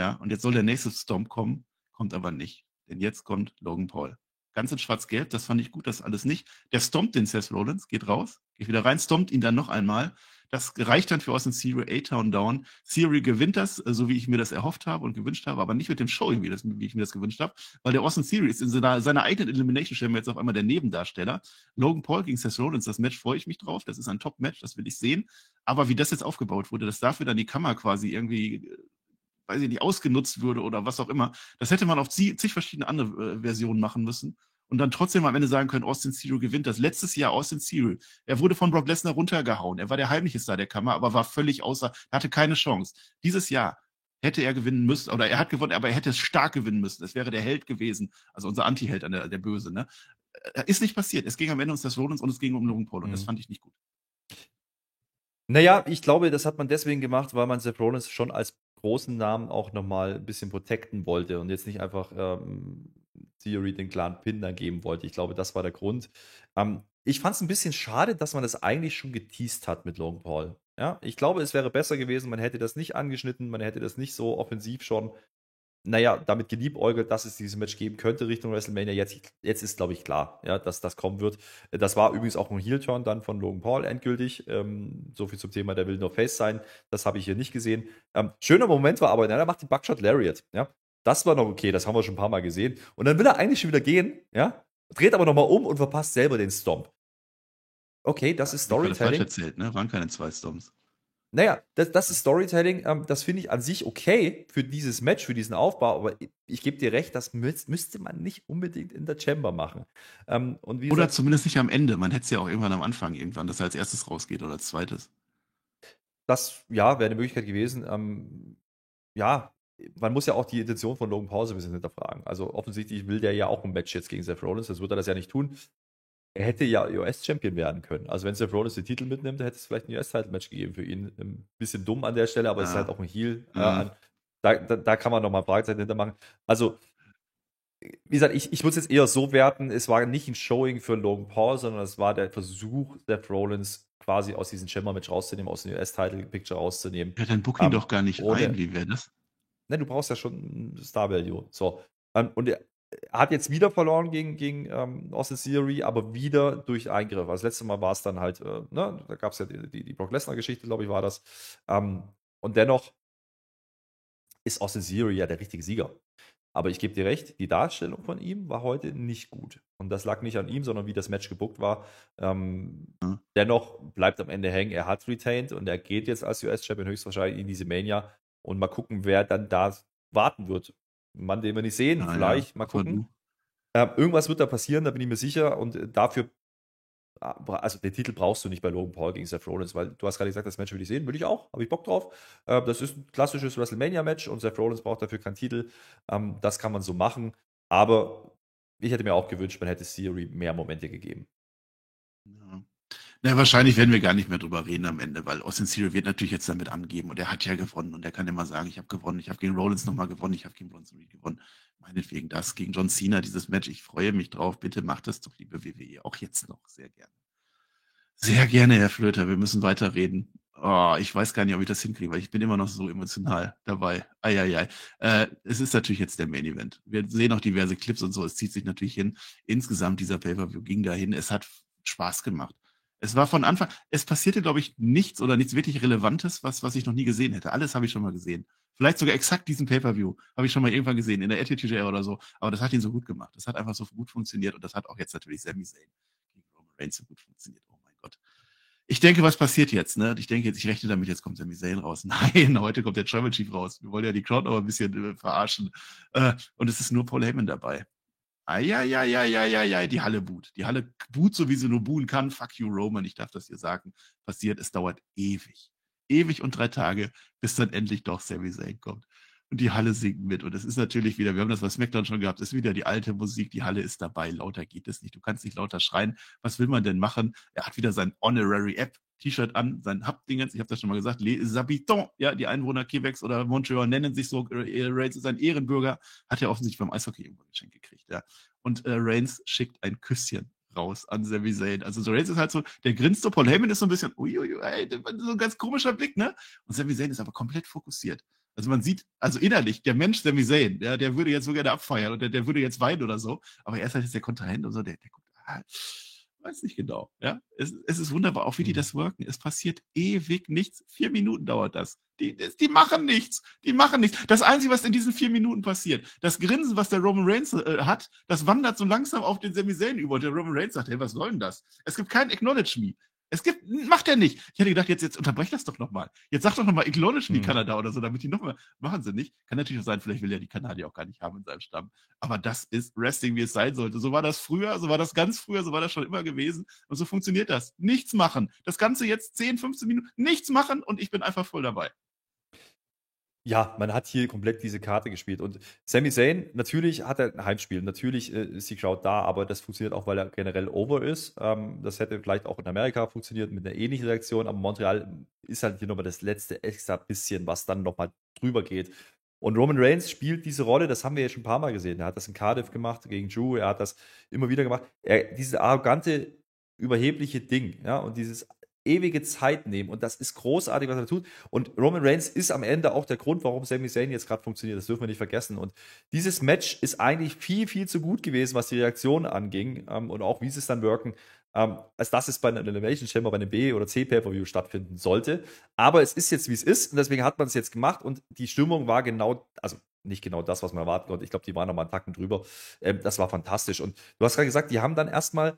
Ja, und jetzt soll der nächste Stomp kommen, kommt aber nicht. Denn jetzt kommt Logan Paul. Ganz in schwarz-gelb, das fand ich gut, das alles nicht. Der stompt den Seth Rollins, geht raus, geht wieder rein, stompt ihn dann noch einmal. Das reicht dann für Austin Theory, A-Town Down. Theory gewinnt das, so wie ich mir das erhofft habe und gewünscht habe, aber nicht mit dem Showing, wie, das, wie ich mir das gewünscht habe, weil der Austin Theory ist in seiner, seiner eigenen Elimination Chamber jetzt auf einmal der Nebendarsteller. Logan Paul gegen Seth Rollins, das Match freue ich mich drauf, das ist ein Top-Match, das will ich sehen, aber wie das jetzt aufgebaut wurde, dass dafür dann die Kammer quasi irgendwie, weiß ich nicht, ausgenutzt würde oder was auch immer, das hätte man auf zig, zig verschiedene andere äh, Versionen machen müssen. Und dann trotzdem am Ende sagen können, Austin Theory gewinnt das. Letztes Jahr Austin Theory. Er wurde von Brock Lesnar runtergehauen. Er war der heimliche Star der Kammer, aber war völlig außer, hatte keine Chance. Dieses Jahr hätte er gewinnen müssen, oder er hat gewonnen, aber er hätte es stark gewinnen müssen. Es wäre der Held gewesen, also unser Anti-Held, an der, der Böse. Ne? Ist nicht passiert. Es ging am Ende um Seth Rollins und es ging um Logan Paul, und mhm. das fand ich nicht gut. Naja, ich glaube, das hat man deswegen gemacht, weil man Seth Rollins schon als großen Namen auch nochmal ein bisschen protecten wollte und jetzt nicht einfach ähm Theory den klaren Pin dann geben wollte. Ich glaube, das war der Grund. Ähm, ich fand es ein bisschen schade, dass man das eigentlich schon geteased hat mit Logan Paul. Ja, ich glaube, es wäre besser gewesen, man hätte das nicht angeschnitten, man hätte das nicht so offensiv schon, naja, damit geliebäugelt, dass es dieses Match geben könnte Richtung WrestleMania. Jetzt, jetzt ist, glaube ich, klar, ja, dass das kommen wird. Das war übrigens auch ein Heel-Turn dann von Logan Paul endgültig. Ähm, so viel zum Thema, der will nur Face sein. Das habe ich hier nicht gesehen. Ähm, schöner Moment war aber, na, er macht den Buckshot Lariat, ja. Das war noch okay, das haben wir schon ein paar Mal gesehen. Und dann will er eigentlich schon wieder gehen, ja? Dreht aber nochmal um und verpasst selber den Stomp. Okay, das ist Storytelling. Das war falsch erzählt, ne? Waren keine zwei Stomps. Naja, das, das ist Storytelling. Ähm, das finde ich an sich okay für dieses Match, für diesen Aufbau. Aber ich, ich gebe dir recht, das müß, müsste man nicht unbedingt in der Chamber machen. Ähm, und wie oder gesagt, zumindest nicht am Ende. Man hätte es ja auch irgendwann am Anfang, irgendwann, dass er als erstes rausgeht oder als zweites. Das, ja, wäre eine Möglichkeit gewesen. Ähm, ja. Man muss ja auch die Intention von Logan Paul ein bisschen hinterfragen. Also offensichtlich will der ja auch ein Match jetzt gegen Seth Rollins, das wird er das ja nicht tun. Er hätte ja U S-Champion werden können. Also wenn Seth Rollins den Titel mitnimmt, hätte es vielleicht ein U S-Title-Match gegeben für ihn. Ein bisschen dumm an der Stelle, aber es ja. ist halt auch ein Heel. Ja. Da, da, da kann man nochmal Fragezeichen hintermachen. Also wie gesagt, ich, ich würde es jetzt eher so werten, es war nicht ein Showing für Logan Paul, sondern es war der Versuch, Seth Rollins quasi aus diesem Chamber-Match rauszunehmen, aus dem U S-Title-Picture rauszunehmen. Ja, dann book ihn um, doch gar nicht rein, wie wäre das? Ne, du brauchst ja schon Star-Value. So. Und er hat jetzt wieder verloren gegen, gegen ähm, Austin Theory, aber wieder durch Eingriff. Also das letzte Mal war es dann halt, äh, ne, da gab es ja die, die, die Brock Lesnar-Geschichte, glaube ich, war das. Ähm, und dennoch ist Austin Theory ja der richtige Sieger. Aber ich gebe dir recht, die Darstellung von ihm war heute nicht gut. Und das lag nicht an ihm, sondern wie das Match gebuckt war. Ähm, mhm. Dennoch bleibt am Ende hängen, er hat retained und er geht jetzt als U S-Champion höchstwahrscheinlich in diese Mania. Und mal gucken, wer dann da warten wird. Ein Mann, den wir nicht sehen, Na, vielleicht. Ja. Mal gucken. Ähm, irgendwas wird da passieren, da bin ich mir sicher. Und dafür, also den Titel brauchst du nicht bei Logan Paul gegen Seth Rollins, weil du hast gerade gesagt, das Match will ich sehen, will ich auch, habe ich Bock drauf. Ähm, das ist ein klassisches WrestleMania-Match und Seth Rollins braucht dafür keinen Titel. Ähm, das kann man so machen. Aber ich hätte mir auch gewünscht, man hätte Theory mehr Momente gegeben. Ja. Na, wahrscheinlich werden wir gar nicht mehr drüber reden am Ende, weil Austin Theory wird natürlich jetzt damit angeben und er hat ja gewonnen und er kann immer sagen, ich habe gewonnen, ich habe gegen Rollins nochmal gewonnen, ich habe gegen Bronson Reed gewonnen. Meinetwegen das gegen John Cena, dieses Match, ich freue mich drauf, bitte macht das doch, liebe W W E, auch jetzt noch, sehr gerne. Sehr gerne, Herr Flöter, wir müssen weiterreden. Oh, ich weiß gar nicht, ob ich das hinkriege, weil ich bin immer noch so emotional dabei. Eieiei. Äh, es ist natürlich jetzt der Main Event. Wir sehen auch diverse Clips und so, es zieht sich natürlich hin. Insgesamt dieser Pay-Per-View ging dahin, es hat Spaß gemacht. Es war von Anfang, es passierte, glaube ich, nichts oder nichts wirklich Relevantes, was, was ich noch nie gesehen hätte. Alles habe ich schon mal gesehen. Vielleicht sogar exakt diesen Pay-Per-View habe ich schon mal irgendwann gesehen, in der Attitude Era oder so. Aber das hat ihn so gut gemacht. Das hat einfach so gut funktioniert und das hat auch jetzt natürlich Sami Zayn gegen Roman Reigns so gut funktioniert. Oh mein Gott. Ich denke, was passiert jetzt, ne? Ich denke jetzt, ich rechne damit, jetzt kommt Sami Zayn raus. Nein, heute kommt der Tribal Chief raus. Wir wollen ja die Crowd noch ein bisschen äh, verarschen. Äh, und es ist nur Paul Heyman dabei. Eieieiei, die Halle buht. Die Halle buht, so wie sie nur buhen kann. Fuck you, Roman, ich darf das hier sagen. Passiert, es dauert ewig. Ewig und drei Tage, bis dann endlich doch Sami Zayn kommt. Und die Halle singt mit. Und es ist natürlich wieder, wir haben das bei SmackDown schon gehabt, es ist wieder die alte Musik, die Halle ist dabei. Lauter geht es nicht. Du kannst nicht lauter schreien. Was will man denn machen? Er hat wieder sein Honorary App T-Shirt an, sein Hub-Dingens, ich habe das schon mal gesagt, Les Habitants, ja, die Einwohner Quebecs oder Montreal nennen sich so, äh, Reigns ist ein Ehrenbürger, hat er offensichtlich beim Eishockey irgendwo ein Geschenk gekriegt, ja. Und äh, Reigns schickt ein Küsschen raus an Sami Zayn. Also so Reigns ist halt so, der grinst so, Paul Heyman ist so ein bisschen, uiuiui, ui, so ein ganz komischer Blick, ne? Und Sami Zayn ist aber komplett fokussiert. Also man sieht, also innerlich, der Mensch Sami Zayn, der, der würde jetzt so gerne abfeiern und der, der würde jetzt weinen oder so, aber er ist halt jetzt der Kontrahent und so, der, der guckt, ah, weiß nicht genau, ja. Es, es ist wunderbar, auch wie die das worken. Es passiert ewig nichts. Vier Minuten dauert das. Die, die, die machen nichts. Die machen nichts. Das Einzige, was in diesen vier Minuten passiert, das Grinsen, was der Roman Reigns äh, hat, das wandert so langsam auf den Sami Zayn über. Und der Roman Reigns sagt, hey, was soll denn das? Es gibt kein Acknowledge Me. Es gibt, macht er nicht. Ich hätte gedacht, jetzt, jetzt unterbreche das doch nochmal. Jetzt sag doch nochmal Acknowledge Me mhm. Kanada oder so, damit die nochmal, machen sie nicht. Kann natürlich auch sein, vielleicht will er die Kanadier auch gar nicht haben in seinem Stamm. Aber das ist Wrestling, wie es sein sollte. So war das früher, so war das ganz früher, so war das schon immer gewesen. Und so funktioniert das. Nichts machen. Das Ganze jetzt zehn, fünfzehn Minuten, nichts machen und ich bin einfach voll dabei. Ja, man hat hier komplett diese Karte gespielt. Und Sami Zayn, natürlich hat er ein Heimspiel. Natürlich äh, ist die Crowd da, aber das funktioniert auch, weil er generell over ist. Ähm, das hätte vielleicht auch in Amerika funktioniert mit einer ähnlichen Reaktion. Aber Montreal ist halt hier nochmal das letzte extra bisschen, was dann nochmal drüber geht. Und Roman Reigns spielt diese Rolle, das haben wir jetzt schon ein paar Mal gesehen. Er hat das in Cardiff gemacht gegen Drew, er hat das immer wieder gemacht. Er, dieses arrogante, überhebliche Ding, ja, und dieses ewige Zeit nehmen und das ist großartig, was er tut. Und Roman Reigns ist am Ende auch der Grund, warum Sami Zayn jetzt gerade funktioniert. Das dürfen wir nicht vergessen. Und dieses Match ist eigentlich viel, viel zu gut gewesen, was die Reaktion anging ähm, und auch wie sie es dann wirken, ähm, als dass es bei einer Elimination Chamber, bei einem B- oder C-Pay-Per-View stattfinden sollte. Aber es ist jetzt, wie es ist und deswegen hat man es jetzt gemacht und die Stimmung war genau, also nicht genau das, was man erwarten konnte. Ich glaube, die waren nochmal einen Tacken drüber. Ähm, das war fantastisch. Und du hast gerade gesagt, die haben dann erstmal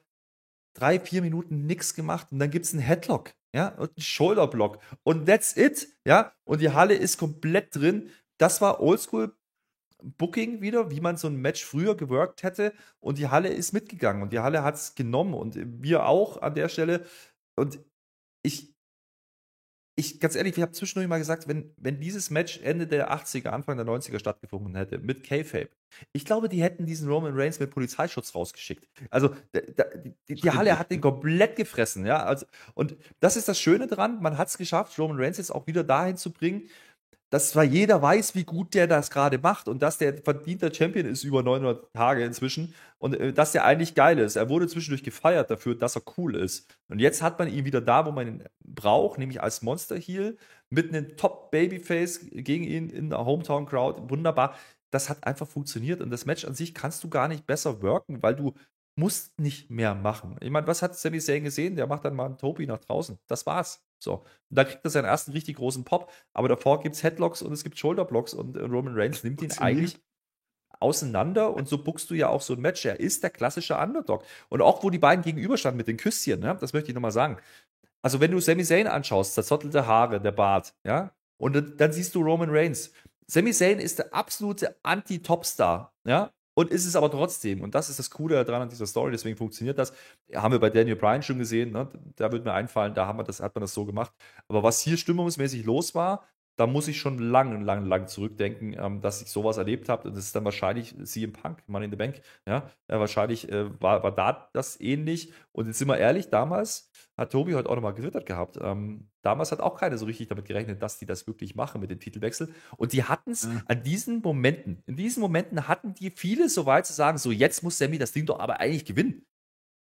drei, vier Minuten nichts gemacht und dann gibt es einen Headlock, ja, und einen Shoulderblock und that's it, ja, und die Halle ist komplett drin. Das war Oldschool-Booking wieder, wie man so ein Match früher geworkt hätte und die Halle ist mitgegangen und die Halle hat es genommen und wir auch an der Stelle und ich, ich ganz ehrlich, ich habe zwischendurch mal gesagt, wenn, wenn dieses Match Ende der achtziger, Anfang der neunziger stattgefunden hätte, mit K-Fape, ich glaube, die hätten diesen Roman Reigns mit Polizeischutz rausgeschickt. Also da, da, die, die Halle hat den komplett gefressen. Ja? Also, und das ist das Schöne dran, man hat es geschafft, Roman Reigns jetzt auch wieder dahin zu bringen, dass zwar jeder weiß, wie gut der das gerade macht und dass der verdienter Champion ist über neunhundert Tage inzwischen und äh, dass der eigentlich geil ist. Er wurde zwischendurch gefeiert dafür, dass er cool ist. Und jetzt hat man ihn wieder da, wo man ihn braucht, nämlich als Monster-Heel mit einem Top-Babyface gegen ihn in der Hometown-Crowd. Wunderbar. Das hat einfach funktioniert und das Match an sich kannst du gar nicht besser worken, weil du musst nicht mehr machen. Ich meine, was hat Sami Zayn gesehen? Der macht dann mal einen Topi nach draußen. Das war's. So, und da kriegt er seinen ersten richtig großen Pop, aber davor gibt es Headlocks und es gibt Shoulderblocks und Roman Reigns nimmt ihn eigentlich auseinander und so buckst du ja auch so ein Match. Er ist der klassische Underdog. Und auch, wo die beiden gegenüberstanden mit den Küsschen, ne? Das möchte ich nochmal sagen. Also, wenn du Sami Zayn anschaust, zerzottelte Haare, der Bart, ja, und dann, dann siehst du Roman Reigns. Sami Zayn ist der absolute Anti-Topstar, ja, und ist es aber trotzdem. Und das ist das Coole daran an dieser Story, deswegen funktioniert das. Haben wir bei Daniel Bryan schon gesehen, ne? Da wird mir einfallen, da haben wir das, hat man das so gemacht. Aber was hier stimmungsmäßig los war, da muss ich schon lang, lang, lang zurückdenken, ähm, dass ich sowas erlebt habe. Und das ist dann wahrscheinlich C M Punk, Money in the Bank. Ja? Äh, wahrscheinlich äh, war, war da das ähnlich. Und jetzt sind wir ehrlich, damals hat Tobi heute auch nochmal getwittert gehabt. Ähm, damals hat auch keiner so richtig damit gerechnet, dass die das wirklich machen mit dem Titelwechsel. Und die hatten es mhm. an diesen Momenten, in diesen Momenten hatten die viele so weit zu sagen, so jetzt muss Sammy das Ding doch aber eigentlich gewinnen.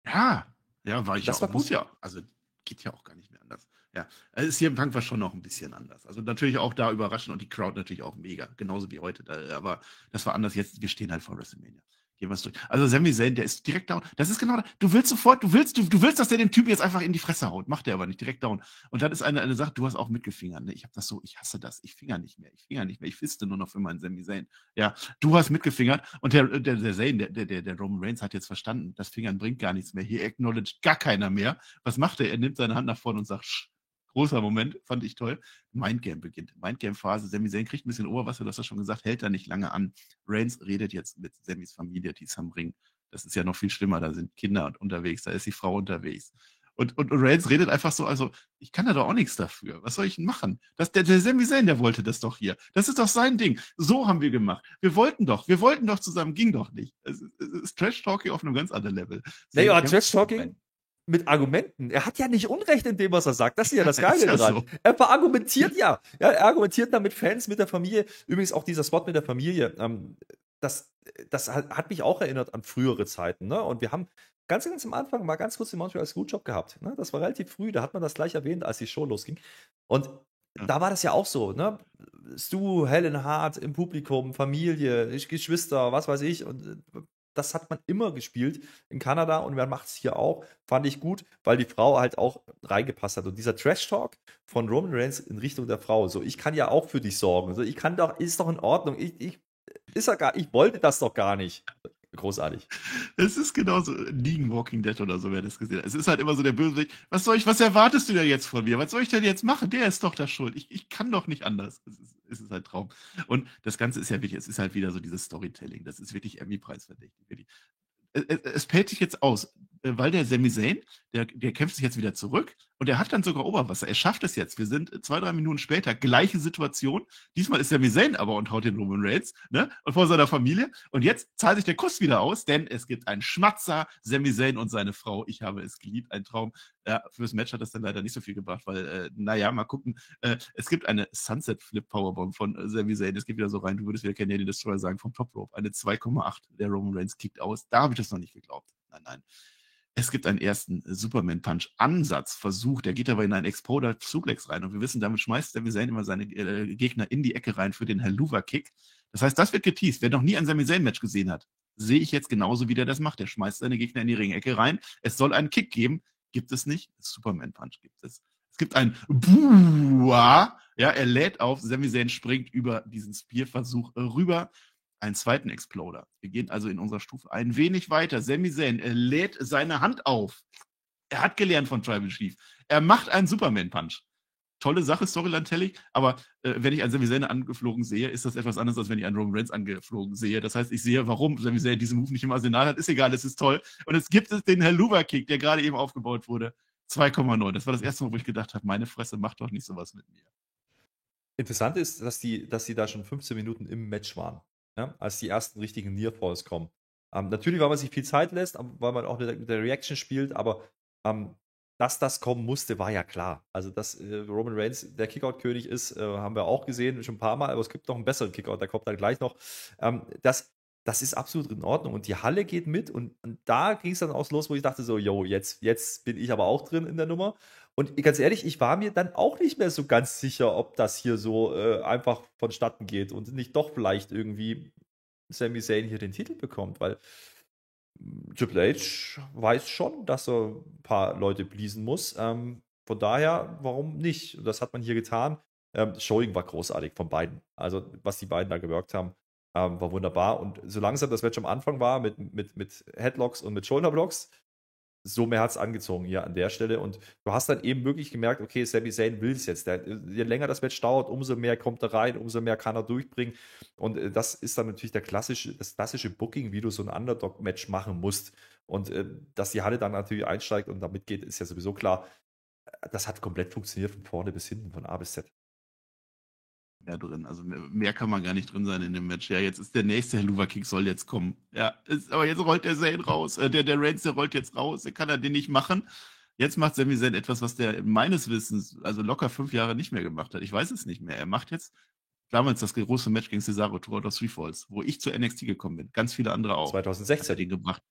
Ja, ja, war ich das auch. War gut. Muss ja, also geht ja auch gar nicht mehr anders. Ja, also C M Punk war schon noch ein bisschen anders. Also natürlich auch da überraschend und die Crowd natürlich auch mega, genauso wie heute. Da, aber das war anders. Jetzt, wir stehen halt vor WrestleMania. Gehen wir es durch. Also Sami Zayn, der ist direkt down. Das ist genau das. Du willst sofort, du willst, du, du willst, dass der den Typen jetzt einfach in die Fresse haut. Macht der aber nicht, direkt down. Und dann ist eine, eine Sache, du hast auch mitgefingert. Ne? Ich habe das so, ich hasse das. Ich finger nicht mehr, ich finger nicht mehr. Ich fiste nur noch für meinen Sami Zayn. Ja, du hast mitgefingert und der, der, der Zayn, der, der, der Roman Reigns hat jetzt verstanden, das Fingern bringt gar nichts mehr. Hier acknowledged gar keiner mehr. Was macht er? Er nimmt seine Hand nach vorne und sagt, Sch. Großer Moment, fand ich toll. Mindgame beginnt. Mindgame-Phase. Sami Zayn kriegt ein bisschen Oberwasser, du hast das schon gesagt, hält da nicht lange an. Reigns redet jetzt mit Sammys Familie, die ist am Ring. Das ist ja noch viel schlimmer. Da sind Kinder unterwegs, da ist die Frau unterwegs. Und, und, und Reigns redet einfach so, also, ich kann da doch auch nichts dafür. Was soll ich denn machen? Das, der, der Sami Zayn, der wollte das doch hier. Das ist doch sein Ding. So haben wir gemacht. Wir wollten doch, wir wollten doch zusammen, ging doch nicht. Es ist, es ist Trash-Talking auf einem ganz anderen Level. Naja, Trash-Talking mit Argumenten. Er hat ja nicht Unrecht in dem, was er sagt. Das ist ja das Geile ja daran. So. Er verargumentiert ja. ja. Er argumentiert dann mit Fans, mit der Familie. Übrigens auch dieser Spot mit der Familie. Ähm, das, das hat mich auch erinnert an frühere Zeiten. Ne? Und wir haben ganz, ganz am Anfang mal ganz kurz den Montreal Screwjob gehabt. Ne? Das war relativ früh. Da hat man das gleich erwähnt, als die Show losging. Und ja. da war das ja auch so. Ne? Stu, Helen Hart im Publikum, Familie, Geschwister, was weiß ich. Und das hat man immer gespielt in Kanada und man macht es hier auch, fand ich gut, weil die Frau halt auch reingepasst hat. Und dieser Trash-Talk von Roman Reigns in Richtung der Frau, so, ich kann ja auch für dich sorgen, so, ich kann doch, ist doch in Ordnung, ich, ich, ist ja gar, ich wollte das doch gar nicht. Großartig. Es ist genauso, liegen Walking Dead oder so, wer das gesehen hat. Es ist halt immer so der Bösewicht, was soll ich, was erwartest du denn jetzt von mir? Was soll ich denn jetzt machen? Der ist doch da schuld. Ich, ich kann doch nicht anders. Es ist, es ist halt Traum. Und das Ganze ist ja wirklich, es ist halt wieder so dieses Storytelling. Das ist wirklich Emmy-preisverdächtig. Wirklich. Es, es, es pellt sich jetzt aus, weil der Sami Zayn, der, der kämpft sich jetzt wieder zurück und er hat dann sogar Oberwasser. Er schafft es jetzt. Wir sind zwei, drei Minuten später, gleiche Situation. Diesmal ist Sami Zayn aber und haut den Roman Reigns, ne? Und vor seiner Familie. Und jetzt zahlt sich der Kuss wieder aus, denn es gibt einen Schmatzer, Sami Zayn und seine Frau. Ich habe es geliebt, ein Traum. Ja, fürs Match hat das dann leider nicht so viel gebracht, weil, äh, naja, mal gucken. Äh, es gibt eine Sunset-Flip-Powerbomb von äh, Sami Zayn. Es geht wieder so rein, du würdest wieder Canadian Destroyer sagen, vom Top Rope. Eine zwei Komma acht, der Roman Reigns kickt aus. Da habe ich das noch nicht geglaubt. Nein, nein. Es gibt einen ersten Superman-Punch-Ansatzversuch, der geht aber in einen Exploder-Suplex rein und wir wissen, damit schmeißt Sami Zayn immer seine äh, Gegner in die Ecke rein für den Helluva-Kick. Das heißt, das wird geteased. Wer noch nie ein Sami Zayn-Match gesehen hat, sehe ich jetzt genauso, wie der das macht. Der schmeißt seine Gegner in die Ringecke rein. Es soll einen Kick geben. Gibt es nicht. Superman-Punch gibt es. Es gibt einen Buah. Ja, er lädt auf, Sami Zayn springt über diesen Spear-Versuch rüber. Einen zweiten Exploder. Wir gehen also in unserer Stufe ein wenig weiter. Sami Zayn lädt seine Hand auf. Er hat gelernt von Tribal Chief. Er macht einen Superman-Punch. Tolle Sache, Storyline-telling, aber äh, wenn ich einen Sami Zayn angeflogen sehe, ist das etwas anderes, als wenn ich einen Roman Reigns angeflogen sehe. Das heißt, ich sehe, warum Sami Zayn diesen Move nicht im Arsenal hat. Ist egal, es ist toll. Und es gibt den Helluva-Kick, der gerade eben aufgebaut wurde. zwei Komma neun. Das war das erste Mal, wo ich gedacht habe, meine Fresse, macht doch nicht sowas mit mir. Interessant ist, dass die, dass die da schon fünfzehn Minuten im Match waren. Ja, als die ersten richtigen Nearfalls kommen. Ähm, natürlich, weil man sich viel Zeit lässt, weil man auch mit der Reaction spielt, aber ähm, dass das kommen musste, war ja klar. Also, dass äh, Roman Reigns der Kickout-König ist, äh, haben wir auch gesehen, schon ein paar Mal, aber es gibt noch einen besseren Kickout, der kommt dann gleich noch. Ähm, das, das ist absolut in Ordnung und die Halle geht mit und, und da ging es dann auch los, wo ich dachte so, yo, jetzt, jetzt bin ich aber auch drin in der Nummer. Und ganz ehrlich, ich war mir dann auch nicht mehr so ganz sicher, ob das hier so äh, einfach vonstatten geht und nicht doch vielleicht irgendwie Sami Zayn hier den Titel bekommt, weil Triple H weiß schon, dass er ein paar Leute bliesen muss. Ähm, von daher, warum nicht? Und das hat man hier getan. Ähm, Showing war großartig von beiden. Also, was die beiden da gewirkt haben, Ähm, war wunderbar. Und so langsam das Match am Anfang war, mit, mit, mit Headlocks und mit Shoulderblocks, so mehr hat es angezogen hier an der Stelle. Und du hast dann eben wirklich gemerkt, okay, Sami Zayn will es jetzt. Der, je länger das Match dauert, umso mehr kommt er rein, umso mehr kann er durchbringen. Und das ist dann natürlich der klassische, das klassische Booking, wie du so ein Underdog-Match machen musst. Und äh, dass die Halle dann natürlich einsteigt und da mitgeht, ist ja sowieso klar. Das hat komplett funktioniert, von vorne bis hinten, von A bis Z. Ja, drin. Also mehr, mehr kann man gar nicht drin sein in dem Match. Ja, jetzt ist der nächste Helluva-Kick, soll jetzt kommen. Ja, ist, aber jetzt rollt der Zayn raus. Äh, der, der Reigns, der rollt jetzt raus. Der kann er den nicht machen. Jetzt macht Sami Zayn etwas, was der meines Wissens, also locker fünf Jahre nicht mehr gemacht hat. Ich weiß es nicht mehr. Er macht jetzt damals das große Match gegen Cesaro, Tour of Three Falls, wo ich zu N X T gekommen bin. Ganz viele andere auch. zwanzig sechzehn hat er den gebracht.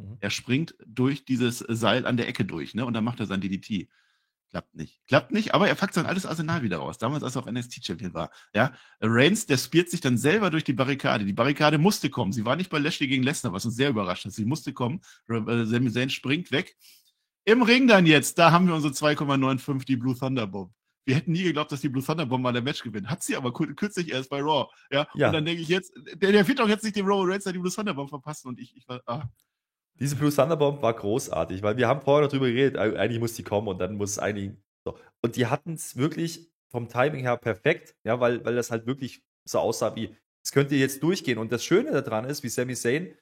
Mhm. Er springt durch dieses Seil an der Ecke durch, ne? Und dann macht er sein D D T. Klappt nicht. Klappt nicht, aber er packt sein alles Arsenal wieder raus. Damals, als er auch N X T-Champion war. Ja, Reigns, der spielt sich dann selber durch die Barrikade. Die Barrikade musste kommen. Sie war nicht bei Lashley gegen Lesnar, was uns sehr überrascht hat. Sie musste kommen. Sami Zayn springt weg. Im Ring dann jetzt. Da haben wir unsere zwei Komma fünfundneunzig, die Blue Thunder Bomb. Wir hätten nie geglaubt, dass die Blue Thunder Bomb mal ein Match gewinnt. Hat sie aber kürzlich erst bei Raw. Ja, ja. Und dann denke ich jetzt, der, der wird doch jetzt nicht dem Roman Reigns die Blue Thunder Bomb verpassen. Und ich, ich war, ah. Diese Blue Thunderbomb war großartig, weil wir haben vorher darüber geredet, eigentlich muss die kommen und dann muss es eigentlich. So. Und die hatten es wirklich vom Timing her perfekt, ja, weil, weil das halt wirklich so aussah wie, es könnte jetzt durchgehen. Und das Schöne daran ist, wie Sami Zayn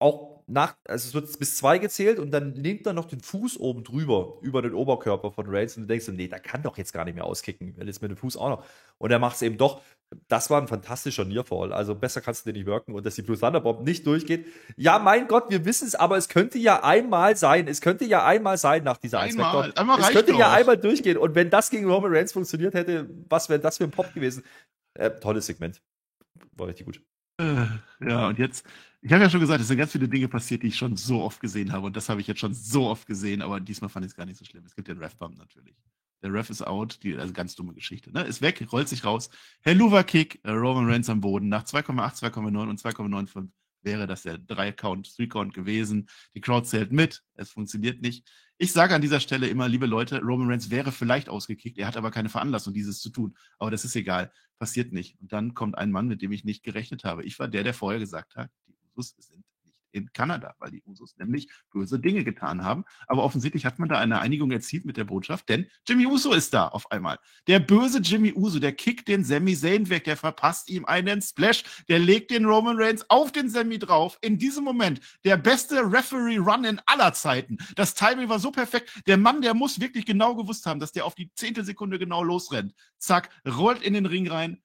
auch nach, also es wird bis zwei gezählt und dann nimmt er noch den Fuß oben drüber, über den Oberkörper von Reigns und du denkst, nee, der kann doch jetzt gar nicht mehr auskicken, jetzt mit dem Fuß auch noch. Und er macht es eben doch. Das war ein fantastischer Nearfall, also besser kannst du den nicht wirken und dass die Blue Thunder Bomb nicht durchgeht. Ja, mein Gott, wir wissen es, aber es könnte ja einmal sein, es könnte ja einmal sein nach dieser Einmal, einmal Es könnte doch. ja einmal durchgehen und wenn das gegen Roman Reigns funktioniert hätte, was wäre das für ein Pop gewesen? Äh, tolles Segment, war richtig gut. Ja, und jetzt, ich habe ja schon gesagt, es sind ganz viele Dinge passiert, die ich schon so oft gesehen habe und das habe ich jetzt schon so oft gesehen, aber diesmal fand ich es gar nicht so schlimm. Es gibt den Ref-Bump natürlich. Der Ref ist out, die, also ganz dumme Geschichte, ne? Ist weg, rollt sich raus. Helluva-Kick, Roman Reigns am Boden. Nach zwei Komma acht, zwei Komma neun und zwei Komma fünfundneunzig wäre das der drei Count, drei Count gewesen. Die Crowd zählt mit, es funktioniert nicht. Ich sage an dieser Stelle immer, liebe Leute, Roman Reigns wäre vielleicht ausgekickt, er hat aber keine Veranlassung, dieses zu tun. Aber das ist egal, passiert nicht. Und dann kommt ein Mann, mit dem ich nicht gerechnet habe. Ich war der, der vorher gesagt hat, die Usos sind nicht in Kanada, weil die Usos nämlich böse Dinge getan haben. Aber offensichtlich hat man da eine Einigung erzielt mit der Botschaft, denn Jimmy Uso ist da auf einmal. Der böse Jimmy Uso, der kickt den Sami Zayn weg, der verpasst ihm einen Splash, der legt den Roman Reigns auf den Sami drauf. In diesem Moment der beste Referee-Run in aller Zeiten. Das Timing war so perfekt. Der Mann, der muss wirklich genau gewusst haben, dass der auf die zehnte Sekunde genau losrennt. Zack, rollt in den Ring rein.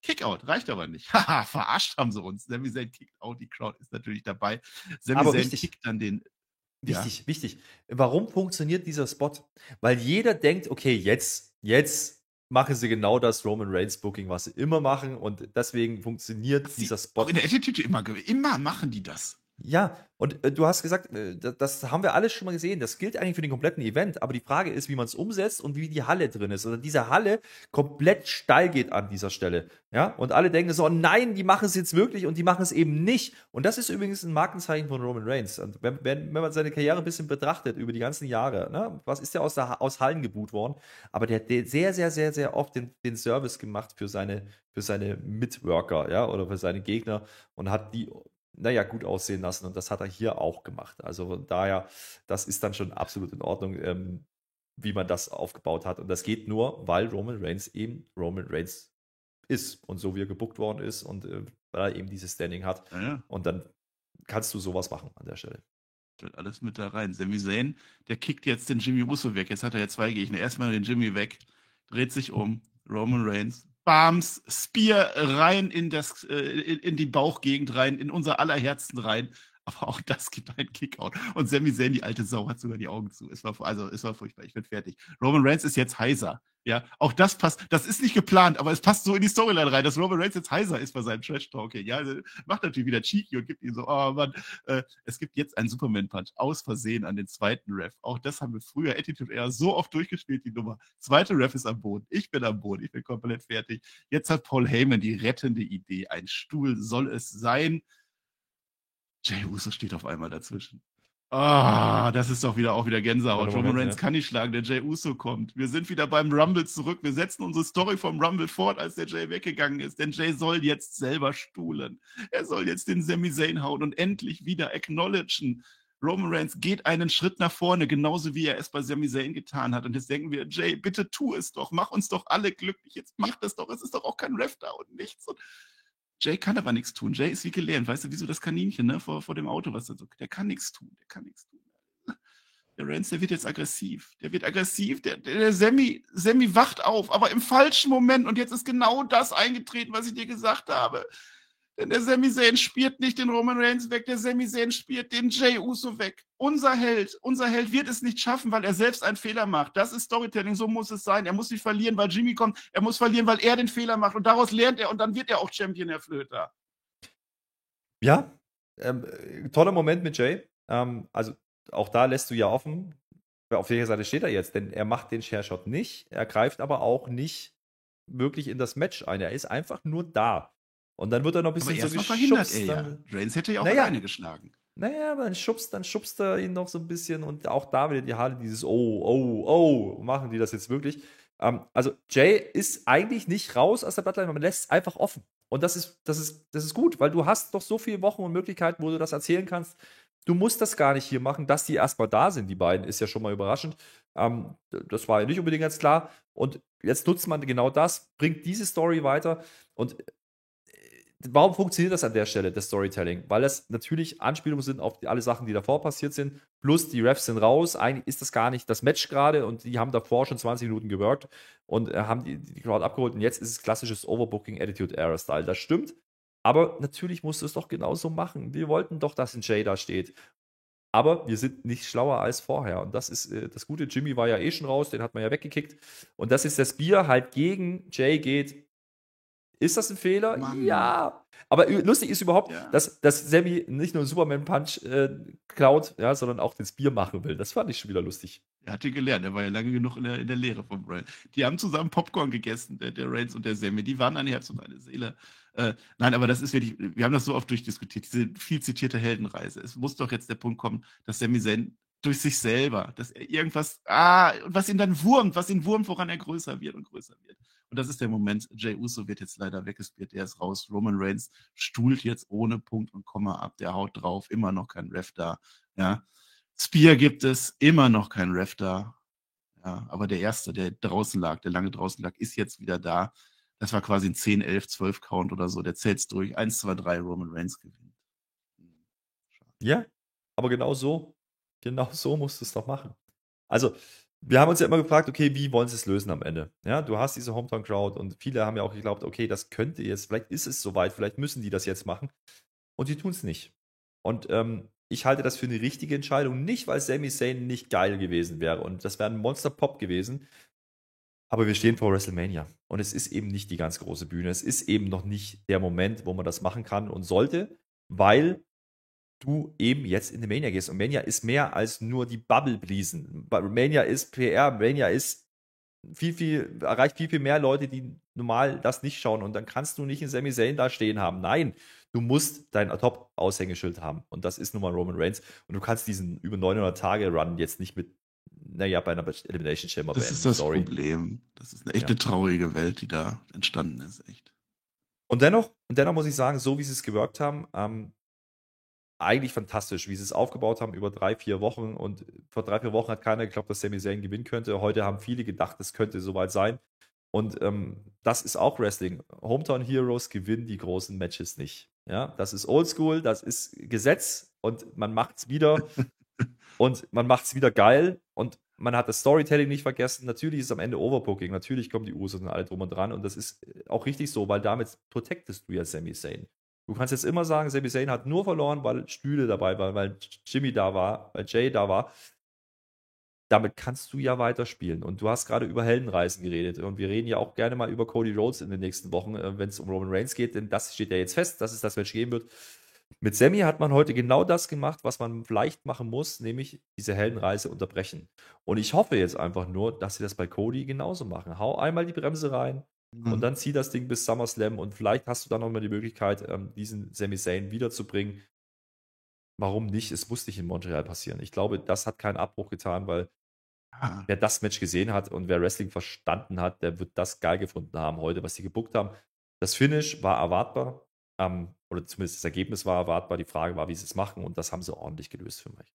Kickout, reicht aber nicht. Haha, verarscht haben sie uns. Sami Zayn kickt out, die Crowd ist natürlich dabei. Sami Zayn kickt dann den... Wichtig, ja. wichtig. Warum funktioniert dieser Spot? Weil jeder denkt, okay, jetzt, jetzt machen sie genau das Roman Reigns Booking, was sie immer machen und deswegen funktioniert dieser Spot. In der Attitude immer, immer machen die das. Ja, und äh, du hast gesagt, äh, das, das haben wir alles schon mal gesehen, das gilt eigentlich für den kompletten Event, aber die Frage ist, wie man es umsetzt und wie die Halle drin ist. Oder also diese Halle komplett steil geht an dieser Stelle. Ja, und alle denken so, nein, die machen es jetzt wirklich und die machen es eben nicht. Und das ist übrigens ein Markenzeichen von Roman Reigns. Und wenn, wenn, wenn man seine Karriere ein bisschen betrachtet über die ganzen Jahre, ne, was ist der aus, der, aus Hallen gebuht worden? Aber der hat sehr, sehr, sehr, sehr oft den, den Service gemacht für seine, für seine Mitworker, ja, oder für seine Gegner und hat die... naja, gut aussehen lassen und das hat er hier auch gemacht. Also von daher, das ist dann schon absolut in Ordnung, ähm, wie man das aufgebaut hat. Und das geht nur, weil Roman Reigns eben Roman Reigns ist und so wie er gebookt worden ist und äh, weil er eben dieses Standing hat. Ja, ja. Und dann kannst du sowas machen an der Stelle. Das wird alles mit da rein. Sami Zayn, der kickt jetzt den Jimmy Uso weg. Jetzt hat er ja zwei Gegner. Erstmal den Jimmy weg, dreht sich um, Roman Reigns. Bams, Spear rein in, das, in die Bauchgegend rein, in unser aller Herzen rein. Aber auch das gibt einen Kickout. Und Sami Zayn, die alte Sau, hat sogar die Augen zu. Es war, also, es war furchtbar, ich bin fertig. Roman Reigns ist jetzt heiser. Ja, auch das passt, das ist nicht geplant, aber es passt so in die Storyline rein, dass Roman Reigns jetzt heiser ist bei seinem Trash-Talking. Ja, macht natürlich wieder cheeky und gibt ihm so, oh Mann, äh, es gibt jetzt einen Superman-Punch aus Versehen an den zweiten Ref. Auch das haben wir früher Attitude Era so oft durchgespielt, die Nummer. Zweiter Ref ist am Boden, ich bin am Boden, ich bin komplett fertig. Jetzt hat Paul Heyman die rettende Idee, ein Stuhl soll es sein. Jey Uso steht auf einmal dazwischen. Ah, das ist doch wieder auch wieder Gänsehaut. Roman Reigns ja. kann nicht schlagen, der Jey Uso kommt. Wir sind wieder beim Rumble zurück. Wir setzen unsere Story vom Rumble fort, als der Jey weggegangen ist. Denn Jey soll jetzt selber stuhlen. Er soll jetzt den Sami Zayn hauen und endlich wieder acknowledgen. Roman Reigns geht einen Schritt nach vorne, genauso wie er es bei Sami Zayn getan hat. Und jetzt denken wir, Jey, bitte tu es doch. Mach uns doch alle glücklich. Jetzt mach das doch. Es ist doch auch kein Ref da und nichts. Und Jey kann aber nichts tun. Jey ist wie gelähmt. Weißt du, wie so das Kaninchen, ne? vor, vor dem Auto, was er so. Der kann nichts tun. Der kann nichts tun. Der Reigns, der wird jetzt aggressiv. Der wird aggressiv. Der, der, der Sami, Sami wacht auf, aber im falschen Moment. Und jetzt ist genau das eingetreten, was ich dir gesagt habe. Denn der Sami Zayn spielt nicht den Roman Reigns weg. Der Sami Zayn spielt den Jey Uso weg. Unser Held, unser Held wird es nicht schaffen, weil er selbst einen Fehler macht. Das ist Storytelling, so muss es sein. Er muss nicht verlieren, weil Jimmy kommt. Er muss verlieren, weil er den Fehler macht. Und daraus lernt er und dann wird er auch Champion, Herr Flöter. Ja, ähm, toller Moment mit Jey. Ähm, also auch da lässt du ja offen, auf welcher Seite steht er jetzt. Denn er macht den Chairshot nicht. Er greift aber auch nicht wirklich in das Match ein. Er ist einfach nur da. Und dann wird er noch ein bisschen aber so geschubst. Verhindert er ja. Reigns hätte ja auch naja, alleine geschlagen. Naja, aber dann schubst, dann schubst er ihn noch so ein bisschen und auch da wieder die Haare dieses oh, oh, oh, machen die das jetzt wirklich? Ähm, also Jey ist eigentlich nicht raus aus der Bloodline, man lässt es einfach offen. Und das ist, das ist, das ist gut, weil du hast doch so viele Wochen und Möglichkeiten, wo du das erzählen kannst. Du musst das gar nicht hier machen, dass die erstmal da sind, die beiden, ist ja schon mal überraschend. Ähm, das war ja nicht unbedingt ganz klar. Und jetzt nutzt man genau das, bringt diese Story weiter und warum funktioniert das an der Stelle, das Storytelling? Weil das natürlich Anspielungen sind auf die, alle Sachen, die davor passiert sind, plus die Refs sind raus, eigentlich ist das gar nicht das Match gerade und die haben davor schon zwanzig Minuten geworkt und äh, haben die, die Crowd abgeholt und jetzt ist es klassisches Overbooking Attitude Era Style, das stimmt, aber natürlich musst du es doch genauso machen. Wir wollten doch, dass ein Jey da steht, aber wir sind nicht schlauer als vorher und das ist äh, das Gute, Jimmy war ja eh schon raus, den hat man ja weggekickt und dass jetzt das Bier halt gegen Jey geht, ist das ein Fehler? Mann. Ja. Aber lustig ist überhaupt, ja. dass, dass Sami nicht nur einen Superman-Punch äh, klaut, ja, sondern auch das Bier machen will. Das fand ich schon wieder lustig. Er hat ihn gelernt. Er war ja lange genug in der, in der Lehre vom Reigns. Die haben zusammen Popcorn gegessen, der, der Reigns und der Sami. Die waren ein Herz und eine Seele. Äh, nein, aber das ist wirklich, wir haben das so oft durchdiskutiert, diese viel zitierte Heldenreise. Es muss doch jetzt der Punkt kommen, dass Sami Zayn durch sich selber, dass er irgendwas, ah, was ihn dann wurmt, was ihn wurmt, woran er größer wird und größer wird. Und das ist der Moment, Jey Uso wird jetzt leider weggespielt, der ist raus, Roman Reigns stuhlt jetzt ohne Punkt und Komma ab, der haut drauf, immer noch kein Ref da, ja. Spear gibt es, immer noch kein Ref da, ja. Aber der Erste, der draußen lag, der lange draußen lag, ist jetzt wieder da. Das war quasi ein zehn, elf, zwölf Count oder so, der zählt's durch, eins, zwei, drei, Roman Reigns gewinnt. Schade. Ja, aber genau so, genau so musst du es doch machen. Also, wir haben uns ja immer gefragt, okay, wie wollen sie es lösen am Ende? Ja, du hast diese Hometown-Crowd und viele haben ja auch geglaubt, okay, das könnte jetzt, vielleicht ist es soweit, vielleicht müssen die das jetzt machen. Und die tun es nicht. Und ähm, ich halte das für eine richtige Entscheidung, nicht weil Sami Zayn nicht geil gewesen wäre und das wäre ein Monster-Pop gewesen, aber wir stehen vor WrestleMania und es ist eben nicht die ganz große Bühne, es ist eben noch nicht der Moment, wo man das machen kann und sollte, weil du eben jetzt in die Mania gehst. Und Mania ist mehr als nur die Bubble bliesen. Mania ist P R, Mania ist viel, viel, erreicht viel, viel mehr Leute, die normal das nicht schauen. Und dann kannst du nicht einen Sami Zayn da stehen haben. Nein, du musst dein Top-Aushängeschild haben. Und das ist nun mal Roman Reigns. Und du kannst diesen über neunhundert Tage Run jetzt nicht mit, naja, bei einer Elimination Chamber beenden. Das ist das Sorry. Problem. Das ist eine echte ja. traurige Welt, die da entstanden ist. Echt. Und dennoch, und dennoch muss ich sagen, so wie sie es gewirkt haben, ähm, eigentlich fantastisch, wie sie es aufgebaut haben über drei, vier Wochen und vor drei, vier Wochen hat keiner geglaubt, dass Sami Zayn gewinnen könnte. Heute haben viele gedacht, es könnte soweit sein und ähm, das ist auch Wrestling. Hometown Heroes gewinnen die großen Matches nicht. Ja, das ist Oldschool, das ist Gesetz und man macht's wieder und man macht's wieder geil und man hat das Storytelling nicht vergessen. Natürlich ist es am Ende Overbooking, natürlich kommen die Usos und alle drum und dran und das ist auch richtig so, weil damit protectest du ja Sami Zayn. Du kannst jetzt immer sagen, Sami Zayn hat nur verloren, weil Stühle dabei waren, weil Jimmy da war, weil Jey da war. Damit kannst du ja weiterspielen. Und du hast gerade über Heldenreisen geredet. Und wir reden ja auch gerne mal über Cody Rhodes in den nächsten Wochen, wenn es um Roman Reigns geht. Denn das steht ja jetzt fest, dass es das Match geben wird. Mit Sami hat man heute genau das gemacht, was man vielleicht machen muss, nämlich diese Heldenreise unterbrechen. Und ich hoffe jetzt einfach nur, dass sie das bei Cody genauso machen. Hau einmal die Bremse rein. Und dann zieh das Ding bis SummerSlam und vielleicht hast du dann nochmal die Möglichkeit, diesen Sami Zayn wiederzubringen. warum nicht? Es muss nicht in Montreal passieren. Ich glaube, das hat keinen Abbruch getan, weil ah. wer das Match gesehen hat und wer Wrestling verstanden hat, der wird das geil gefunden haben heute, was sie gebuckt haben. Das Finish war erwartbar, ähm, oder zumindest das Ergebnis war erwartbar. Die Frage war, wie sie es machen, und das haben sie ordentlich gelöst für mich.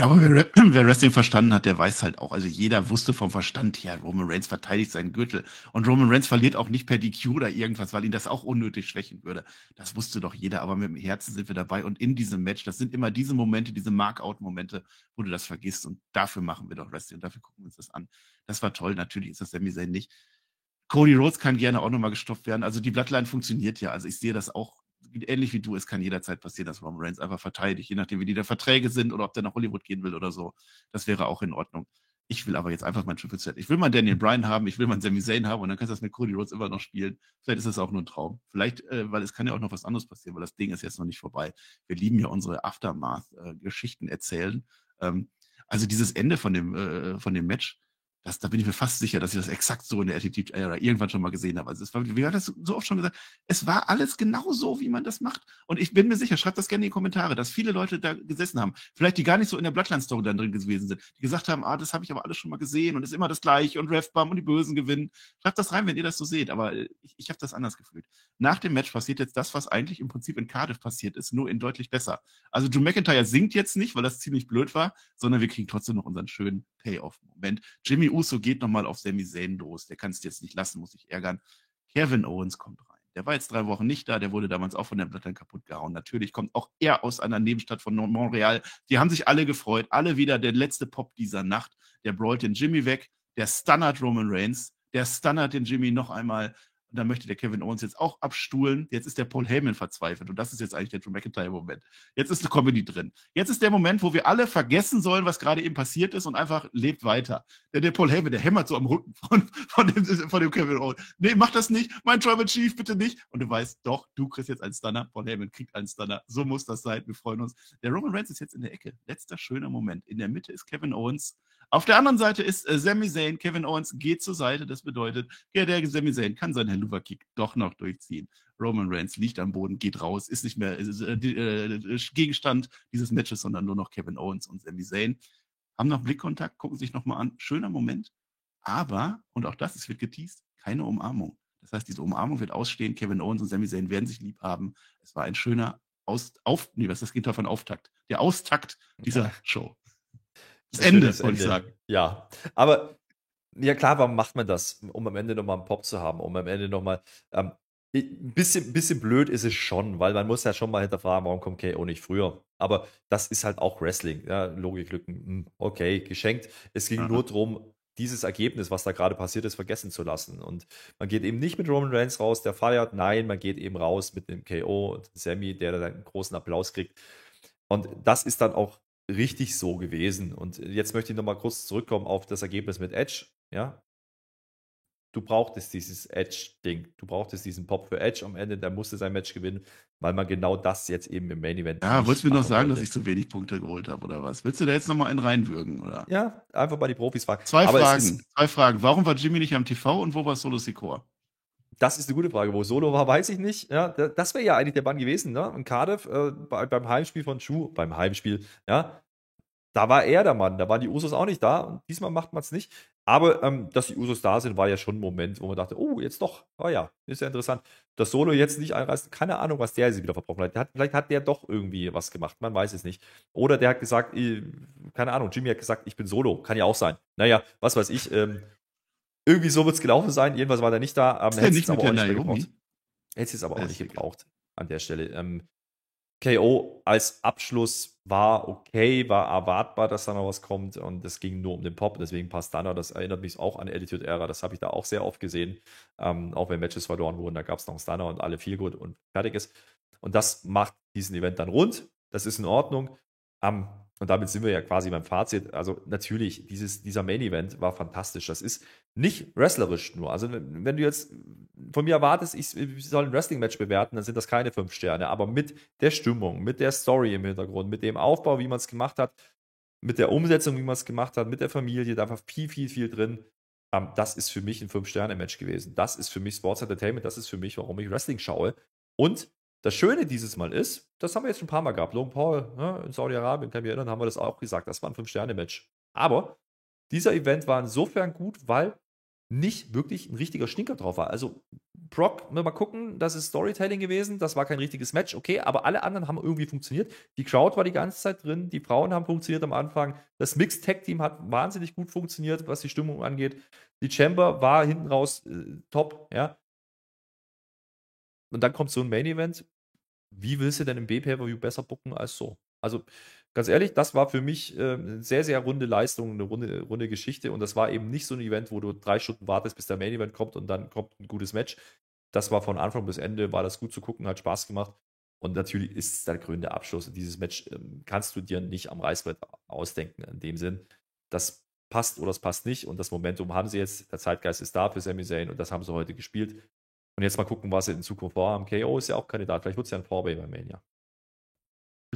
Ja, aber wer, wer Wrestling verstanden hat, der weiß halt auch, also jeder wusste vom Verstand her, Roman Reigns verteidigt seinen Gürtel. Und Roman Reigns verliert auch nicht per D Q oder irgendwas, weil ihn das auch unnötig schwächen würde. Das wusste doch jeder, aber mit dem Herzen sind wir dabei. Und in diesem Match, das sind immer diese Momente, diese Markout-Momente, wo du das vergisst. Und dafür machen wir doch Wrestling und dafür gucken wir uns das an. Das war toll, natürlich ist das Sami Zayn nicht. Cody Rhodes kann gerne auch nochmal gestoppt werden. Also die Bloodline funktioniert ja. Also ich sehe das auch ähnlich wie du, es kann jederzeit passieren, dass Roman Reigns einfach verteidigt, je nachdem, wie die da Verträge sind oder ob der nach Hollywood gehen will oder so. Das wäre auch in Ordnung. Ich will aber jetzt einfach mein Triple Threat. Ich will mal Daniel Bryan haben, ich will mal Sami Zayn haben, und dann kannst du das mit Cody Rhodes immer noch spielen. Vielleicht ist das auch nur ein Traum. Vielleicht, äh, weil es kann ja auch noch was anderes passieren, weil das Ding ist jetzt noch nicht vorbei. Wir lieben ja unsere Aftermath-Geschichten erzählen. Ähm, also dieses Ende von dem, äh, von dem Match, das, da bin ich mir fast sicher, dass ich das exakt so in der Attitude-Era irgendwann schon mal gesehen habe. Also es war, wie hat das so oft schon gesagt, es war alles genau so, wie man das macht. Und ich bin mir sicher, schreibt das gerne in die Kommentare, dass viele Leute da gesessen haben, vielleicht die gar nicht so in der Bloodline-Story dann drin gewesen sind, die gesagt haben, ah, das habe ich aber alles schon mal gesehen und ist immer das Gleiche und Ref-Bam und die Bösen gewinnen. Schreibt das rein, wenn ihr das so seht, aber ich, ich habe das anders gefühlt. Nach dem Match passiert jetzt das, was eigentlich im Prinzip in Cardiff passiert ist, nur in deutlich besser. Also Drew McIntyre singt jetzt nicht, weil das ziemlich blöd war, sondern wir kriegen trotzdem noch unseren schönen Payoff-Moment. Jimmy Uso geht nochmal auf Sami Zayn los. Der kann es jetzt nicht lassen, muss sich ärgern. Kevin Owens kommt rein. Der war jetzt drei Wochen nicht da. Der wurde damals auch von der Bloodline kaputt gehauen. Natürlich kommt auch er aus einer Nebenstadt von Montreal. Die haben sich alle gefreut. Alle wieder der letzte Pop dieser Nacht. Der brawlt den Jimmy weg. Der stunnert Roman Reigns. Der stunnert den Jimmy noch einmal. Und dann möchte der Kevin Owens jetzt auch abstuhlen. Jetzt ist der Paul Heyman verzweifelt. Und das ist jetzt eigentlich der Drew McIntyre-Moment. Jetzt ist eine Comedy drin. Jetzt ist der Moment, wo wir alle vergessen sollen, was gerade eben passiert ist, und einfach lebt weiter. Der, der Paul Heyman, der hämmert so am Rücken von, von, dem, von dem Kevin Owens. Nee, mach das nicht. Mein Tribal Chief, bitte nicht. Und du weißt, doch, du kriegst jetzt einen Stunner. Paul Heyman kriegt einen Stunner. So muss das sein. Wir freuen uns. Der Roman Reigns ist jetzt in der Ecke. Letzter schöner Moment. In der Mitte ist Kevin Owens. Auf der anderen Seite ist äh, Sami Zayn. Kevin Owens geht zur Seite. Das bedeutet, ja, der Sami Zayn kann seinen Helluva-Kick doch noch durchziehen. Roman Reigns liegt am Boden, geht raus, ist nicht mehr ist, äh, äh, Gegenstand dieses Matches, sondern nur noch Kevin Owens und Sami Zayn. Haben noch Blickkontakt, gucken sich nochmal an. Schöner Moment. Aber, und auch das, es wird geteased, keine Umarmung. Das heißt, diese Umarmung wird ausstehen. Kevin Owens und Sami Zayn werden sich lieb haben. Es war ein schöner Aus... Auf, nee, was ist das Gegenteil von Auftakt? Der Austakt dieser ja. Show. Das, das Ende, wollte ich sagen. Ja, aber ja klar, warum macht man das? Um am Ende nochmal einen Pop zu haben, um am Ende nochmal, ähm, ein bisschen, bisschen blöd ist es schon, weil man muss ja schon mal hinterfragen, warum kommt K O nicht früher? Aber das ist halt auch Wrestling, ja, Logiklücken, okay, geschenkt. Es ging Aha. nur darum, dieses Ergebnis, was da gerade passiert ist, vergessen zu lassen. Und man geht eben nicht mit Roman Reigns raus, der feiert, nein, man geht eben raus mit dem K O und Sammy, der dann einen großen Applaus kriegt. Und das ist dann auch richtig so gewesen. Und jetzt möchte ich nochmal kurz zurückkommen auf das Ergebnis mit Edge. Ja, du brauchtest dieses Edge-Ding. Du brauchtest diesen Pop für Edge am Ende. Der musste sein Match gewinnen, weil man genau das jetzt eben im Main-Event. Ja, wolltest du mir noch sagen, wollte. dass ich zu wenig Punkte geholt habe oder was? Willst du da jetzt nochmal einen reinwürgen, oder? Ja, einfach mal die Profis fragen. Zwei Aber Fragen. Ist, zwei Fragen. Warum war Jimmy nicht am T V und wo war Solo Sikoa? Das ist eine gute Frage. Wo Solo war, weiß ich nicht. Ja, das wäre ja eigentlich der Bann gewesen, ne? In Cardiff, äh, bei, beim Heimspiel von Drew, beim Heimspiel, ja. Da war er der Mann. Da waren die Usos auch nicht da. Und diesmal macht man es nicht. Aber, ähm, dass die Usos da sind, war ja schon ein Moment, wo man dachte, oh, jetzt doch. Oh ja, ist ja interessant. Dass Solo jetzt nicht einreißt, keine Ahnung, was der sich wieder verbrochen hat. Der hat. Vielleicht hat der doch irgendwie was gemacht. Man weiß es nicht. Oder der hat gesagt, äh, keine Ahnung, Jimmy hat gesagt, ich bin Solo. Kann ja auch sein. Naja, was weiß ich, ähm, irgendwie so wird es gelaufen sein. Jedenfalls war der nicht da. Ähm, Hätte es aber auch nicht gebraucht. Hätte es aber auch nicht gebraucht an der Stelle. Ähm, K O als Abschluss war okay, war erwartbar, dass da noch was kommt. Und es ging nur um den Pop. Deswegen passt dann. Das erinnert mich auch an Attitude Era. Das habe ich da auch sehr oft gesehen. Ähm, auch wenn Matches verloren wurden, da gab es noch einen Stunner und alle viel gut und fertig ist. Und das macht diesen Event dann rund. Das ist in Ordnung. Ähm, Und damit sind wir ja quasi beim Fazit. Also natürlich, dieses, dieser Main-Event war fantastisch. Das ist nicht wrestlerisch nur. Also wenn du jetzt von mir erwartest, ich soll ein Wrestling-Match bewerten, dann sind das keine fünf Sterne. Aber mit der Stimmung, mit der Story im Hintergrund, mit dem Aufbau, wie man es gemacht hat, mit der Umsetzung, wie man es gemacht hat, mit der Familie, da war viel, viel, viel drin. Das ist für mich ein fünf Sterne-Match gewesen. Das ist für mich Sports Entertainment. Das ist für mich, warum ich Wrestling schaue. Und Das Schöne dieses Mal ist, das haben wir jetzt schon ein paar Mal gehabt, Logan Paul, ne, in Saudi-Arabien, kann ich mich erinnern, haben wir das auch gesagt, das war ein fünf Sterne Match. Aber dieser Event war insofern gut, weil nicht wirklich ein richtiger Stinker drauf war. Also Brock, mal gucken, das ist Storytelling gewesen, das war kein richtiges Match, okay, aber alle anderen haben irgendwie funktioniert. Die Crowd war die ganze Zeit drin, die Frauen haben funktioniert am Anfang, das Mixed-Tag-Team hat wahnsinnig gut funktioniert, was die Stimmung angeht. Die Chamber war hinten raus äh, top, ja. Und dann kommt so ein Main-Event. Wie willst du denn im B-Pay-Per-View besser booken als so? Also, ganz ehrlich, das war für mich äh, eine sehr, sehr runde Leistung, eine runde, runde Geschichte. Und das war eben nicht so ein Event, wo du drei Stunden wartest, bis der Main-Event kommt und dann kommt ein gutes Match. Das war von Anfang bis Ende, war das gut zu gucken, hat Spaß gemacht. Und natürlich ist es der krönende Abschluss. Und dieses Match ähm, kannst du dir nicht am Reißbrett ausdenken, in dem Sinn. Das passt oder es passt nicht. Und das Momentum haben sie jetzt. Der Zeitgeist ist da für Sami Zayn und das haben sie heute gespielt. Und jetzt mal gucken, was sie in Zukunft vorhaben. K O ist ja auch Kandidat. Vielleicht wird es ja ein Four-Way bei Mania.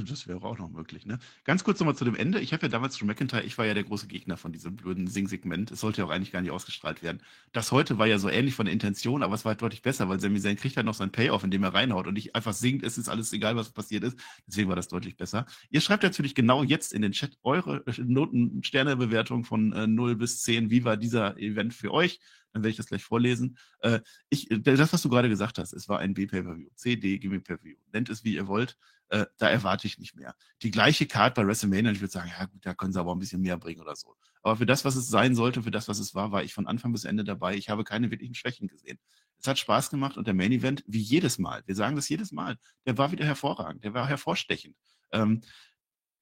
Das wäre auch noch möglich, ne? Ganz kurz nochmal zu dem Ende. Ich habe ja damals schon McIntyre, ich war ja der große Gegner von diesem blöden Sing-Segment. Es sollte ja auch eigentlich gar nicht ausgestrahlt werden. Das heute war ja so ähnlich von der Intention, aber es war halt deutlich besser, weil Sami Zayn kriegt halt noch seinen Payoff, indem er reinhaut und nicht einfach singt, es ist alles egal, was passiert ist. Deswegen war das deutlich besser. Ihr schreibt natürlich genau jetzt in den Chat eure Noten, Sternebewertung von äh, null bis zehn. Wie war dieser Event für euch? Dann werde ich das gleich vorlesen. Äh, ich, das, was du gerade gesagt hast, es war ein B-Pay-Per-View, C D, G-Pay-Per-View, nennt es, wie ihr wollt, äh, da erwarte ich nicht mehr. Die gleiche Card bei WrestleMania, ich würde sagen, ja gut, da können sie aber ein bisschen mehr bringen oder so. Aber für das, was es sein sollte, für das, was es war, war ich von Anfang bis Ende dabei. Ich habe keine wirklichen Schwächen gesehen. Es hat Spaß gemacht und der Main-Event, wie jedes Mal, wir sagen das jedes Mal, der war wieder hervorragend, der war hervorstechend. Ähm,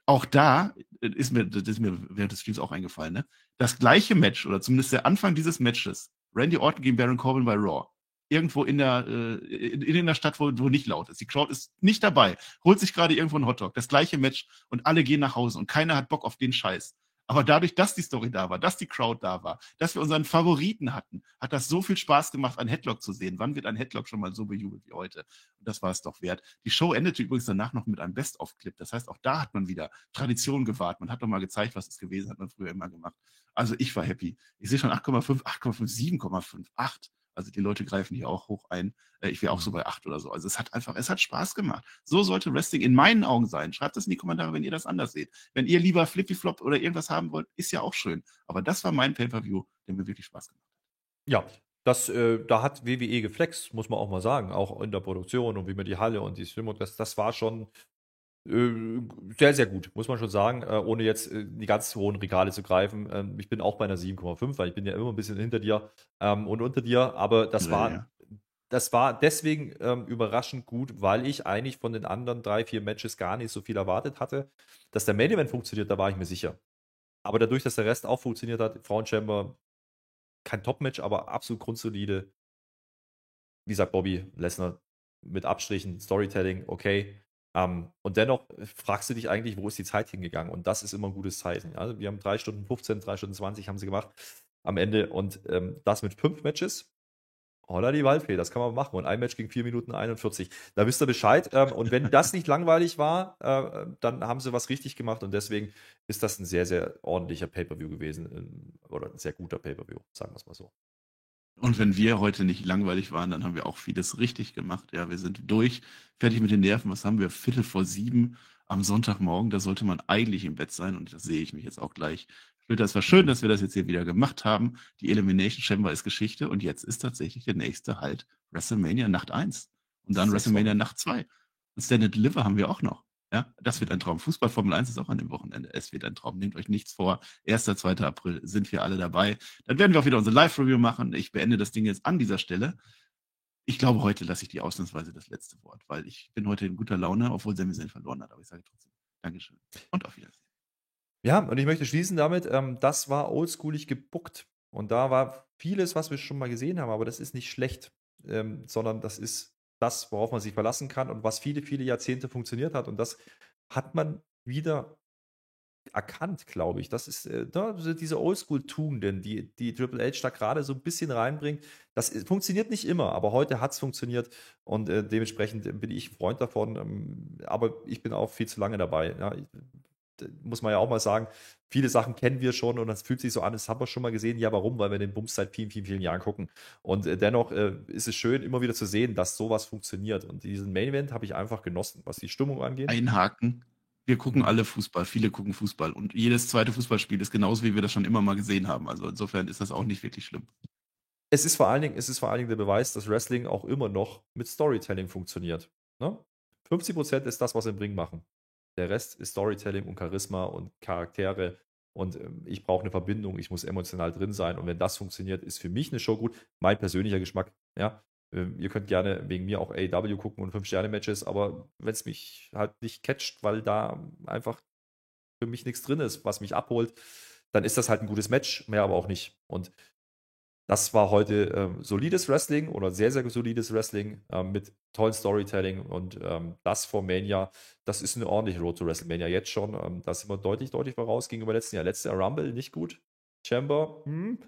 Auch da ist mir, das ist mir während des Streams auch eingefallen, ne? Das gleiche Match oder zumindest der Anfang dieses Matches, Randy Orton gegen Baron Corbin bei Raw, irgendwo in der, äh, in, in der Stadt, wo, wo nicht laut ist. Die Crowd ist nicht dabei, holt sich gerade irgendwo einen Hotdog, das gleiche Match und alle gehen nach Hause und keiner hat Bock auf den Scheiß. Aber dadurch, dass die Story da war, dass die Crowd da war, dass wir unseren Favoriten hatten, hat das so viel Spaß gemacht, einen Headlock zu sehen. Wann wird ein Headlock schon mal so bejubelt wie heute? Und das war es doch wert. Die Show endete übrigens danach noch mit einem Best-of-Clip. Das heißt, auch da hat man wieder Tradition gewahrt. Man hat doch mal gezeigt, was es gewesen hat, hat man früher immer gemacht. Also ich war happy. Ich sehe schon acht Komma fünf, acht Komma fünf, sieben Komma fünf, acht. Also die Leute greifen hier auch hoch ein. Ich wäre auch so bei acht oder so. Also es hat einfach, es hat Spaß gemacht. So sollte Wrestling in meinen Augen sein. Schreibt das in die Kommentare, wenn ihr das anders seht. Wenn ihr lieber Flippy-Flop oder irgendwas haben wollt, ist ja auch schön. Aber das war mein Pay-Per-View, der mir wirklich Spaß gemacht hat. Ja, das, äh, da hat W W E geflext, muss man auch mal sagen. Auch in der Produktion und wie man die Halle und die Stimmung, das, das war schon äh, sehr, sehr gut, muss man schon sagen. Äh, ohne jetzt äh, die ganz hohen Regale zu greifen. Ähm, ich bin auch bei einer sieben Komma fünf, weil ich bin ja immer ein bisschen hinter dir ähm, und unter dir. Aber das ja, war... Ja. Das war deswegen ähm, überraschend gut, weil ich eigentlich von den anderen drei, vier Matches gar nicht so viel erwartet hatte. Dass der Main Event funktioniert, da war ich mir sicher. Aber dadurch, dass der Rest auch funktioniert hat, Frauenchamber, kein Top-Match, aber absolut grundsolide. Wie sagt Bobby Lesnar, mit Abstrichen, Storytelling, okay. Ähm, und dennoch fragst du dich eigentlich, wo ist die Zeit hingegangen? Und das ist immer ein gutes Zeichen. Also wir haben drei Stunden fünfzehn, drei Stunden zwanzig haben sie gemacht am Ende. Und ähm, das mit fünf Matches. Holla die Waldfee, das kann man machen. Und ein Match ging vier Minuten einundvierzig. Da wisst ihr Bescheid. Und wenn das nicht langweilig war, dann haben sie was richtig gemacht. Und deswegen ist das ein sehr, sehr ordentlicher Pay-Per-View gewesen. Oder ein sehr guter Pay-Per-View, sagen wir es mal so. Und wenn wir heute nicht langweilig waren, dann haben wir auch vieles richtig gemacht. Ja, wir sind durch, fertig mit den Nerven. Was haben wir? Viertel vor sieben am Sonntagmorgen. Da sollte man eigentlich im Bett sein. Und das sehe ich mich jetzt auch gleich. Das war schön, dass wir das jetzt hier wieder gemacht haben. Die Elimination Chamber ist Geschichte und jetzt ist tatsächlich der nächste halt WrestleMania Nacht eins und dann WrestleMania Nacht zwei. Und Stand and Deliver haben wir auch noch. Ja, das wird ein Traum. Fußball Formel eins ist auch an dem Wochenende. Es wird ein Traum. Nehmt euch nichts vor. erster, zweiter April sind wir alle dabei. Dann werden wir auch wieder unsere Live-Review machen. Ich beende das Ding jetzt an dieser Stelle. Ich glaube, heute lasse ich die ausnahmsweise das letzte Wort, weil ich bin heute in guter Laune, obwohl Sami Zayn verloren hat. Aber ich sage trotzdem Dankeschön und auf Wiedersehen. Ja, und ich möchte schließen damit, ähm, das war oldschoolig gebuckt. Und da war vieles, was wir schon mal gesehen haben, aber das ist nicht schlecht, ähm, sondern das ist das, worauf man sich verlassen kann und was viele, viele Jahrzehnte funktioniert hat. Und das hat man wieder erkannt, glaube ich. Das ist äh, diese Oldschool-Tugenden, die, die Triple H da gerade so ein bisschen reinbringt. Das ist, funktioniert nicht immer, aber heute hat es funktioniert und äh, dementsprechend bin ich Freund davon. Ähm, aber ich bin auch viel zu lange dabei. Ja. muss man ja auch mal sagen, viele Sachen kennen wir schon und das fühlt sich so an, das haben wir schon mal gesehen. Ja, warum? Weil wir den Bums seit vielen, vielen, vielen Jahren gucken. Und äh, dennoch äh, ist es schön, immer wieder zu sehen, dass sowas funktioniert. Und diesen Main Event habe ich einfach genossen, was die Stimmung angeht. Einhaken. Wir gucken alle Fußball, viele gucken Fußball. Und jedes zweite Fußballspiel ist genauso, wie wir das schon immer mal gesehen haben. Also insofern ist das auch nicht wirklich schlimm. Es ist vor allen Dingen, es ist vor allen Dingen der Beweis, dass Wrestling auch immer noch mit Storytelling funktioniert. Ne? fünfzig Prozent ist das, was im Ring machen. Der Rest ist Storytelling und Charisma und Charaktere. Und ähm, ich brauche eine Verbindung, ich muss emotional drin sein. Und wenn das funktioniert, ist für mich eine Show gut. Mein persönlicher Geschmack, ja. Ähm, ihr könnt gerne wegen mir auch A E W gucken und fünf Sterne Matches, aber wenn es mich halt nicht catcht, weil da einfach für mich nichts drin ist, was mich abholt, dann ist das halt ein gutes Match, mehr aber auch nicht. Und das war heute ähm, solides Wrestling oder sehr, sehr solides Wrestling ähm, mit tollen Storytelling und ähm, das vor Mania, das ist eine ordentliche Road to WrestleMania jetzt schon. Ähm, da sind wir deutlich, deutlich voraus gegenüber letzten Jahr. Letztes Jahr Rumble, nicht gut. Chamber, hm.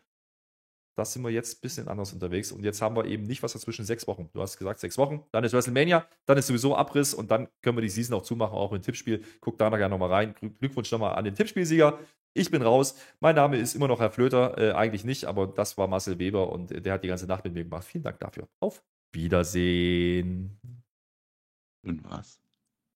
Da sind wir jetzt ein bisschen anders unterwegs und jetzt haben wir eben nicht was dazwischen, sechs Wochen. Du hast gesagt, sechs Wochen, dann ist WrestleMania, dann ist sowieso Abriss und dann können wir die Season auch zumachen, auch im Tippspiel. Guckt da gerne nochmal rein. Glückwunsch nochmal an den Tippspielsieger. Ich bin raus. Mein Name ist immer noch Herr Flöter. Äh, eigentlich nicht, aber das war Marcel Weber und der hat die ganze Nacht mit mir gemacht. Vielen Dank dafür. Auf Wiedersehen. Und was?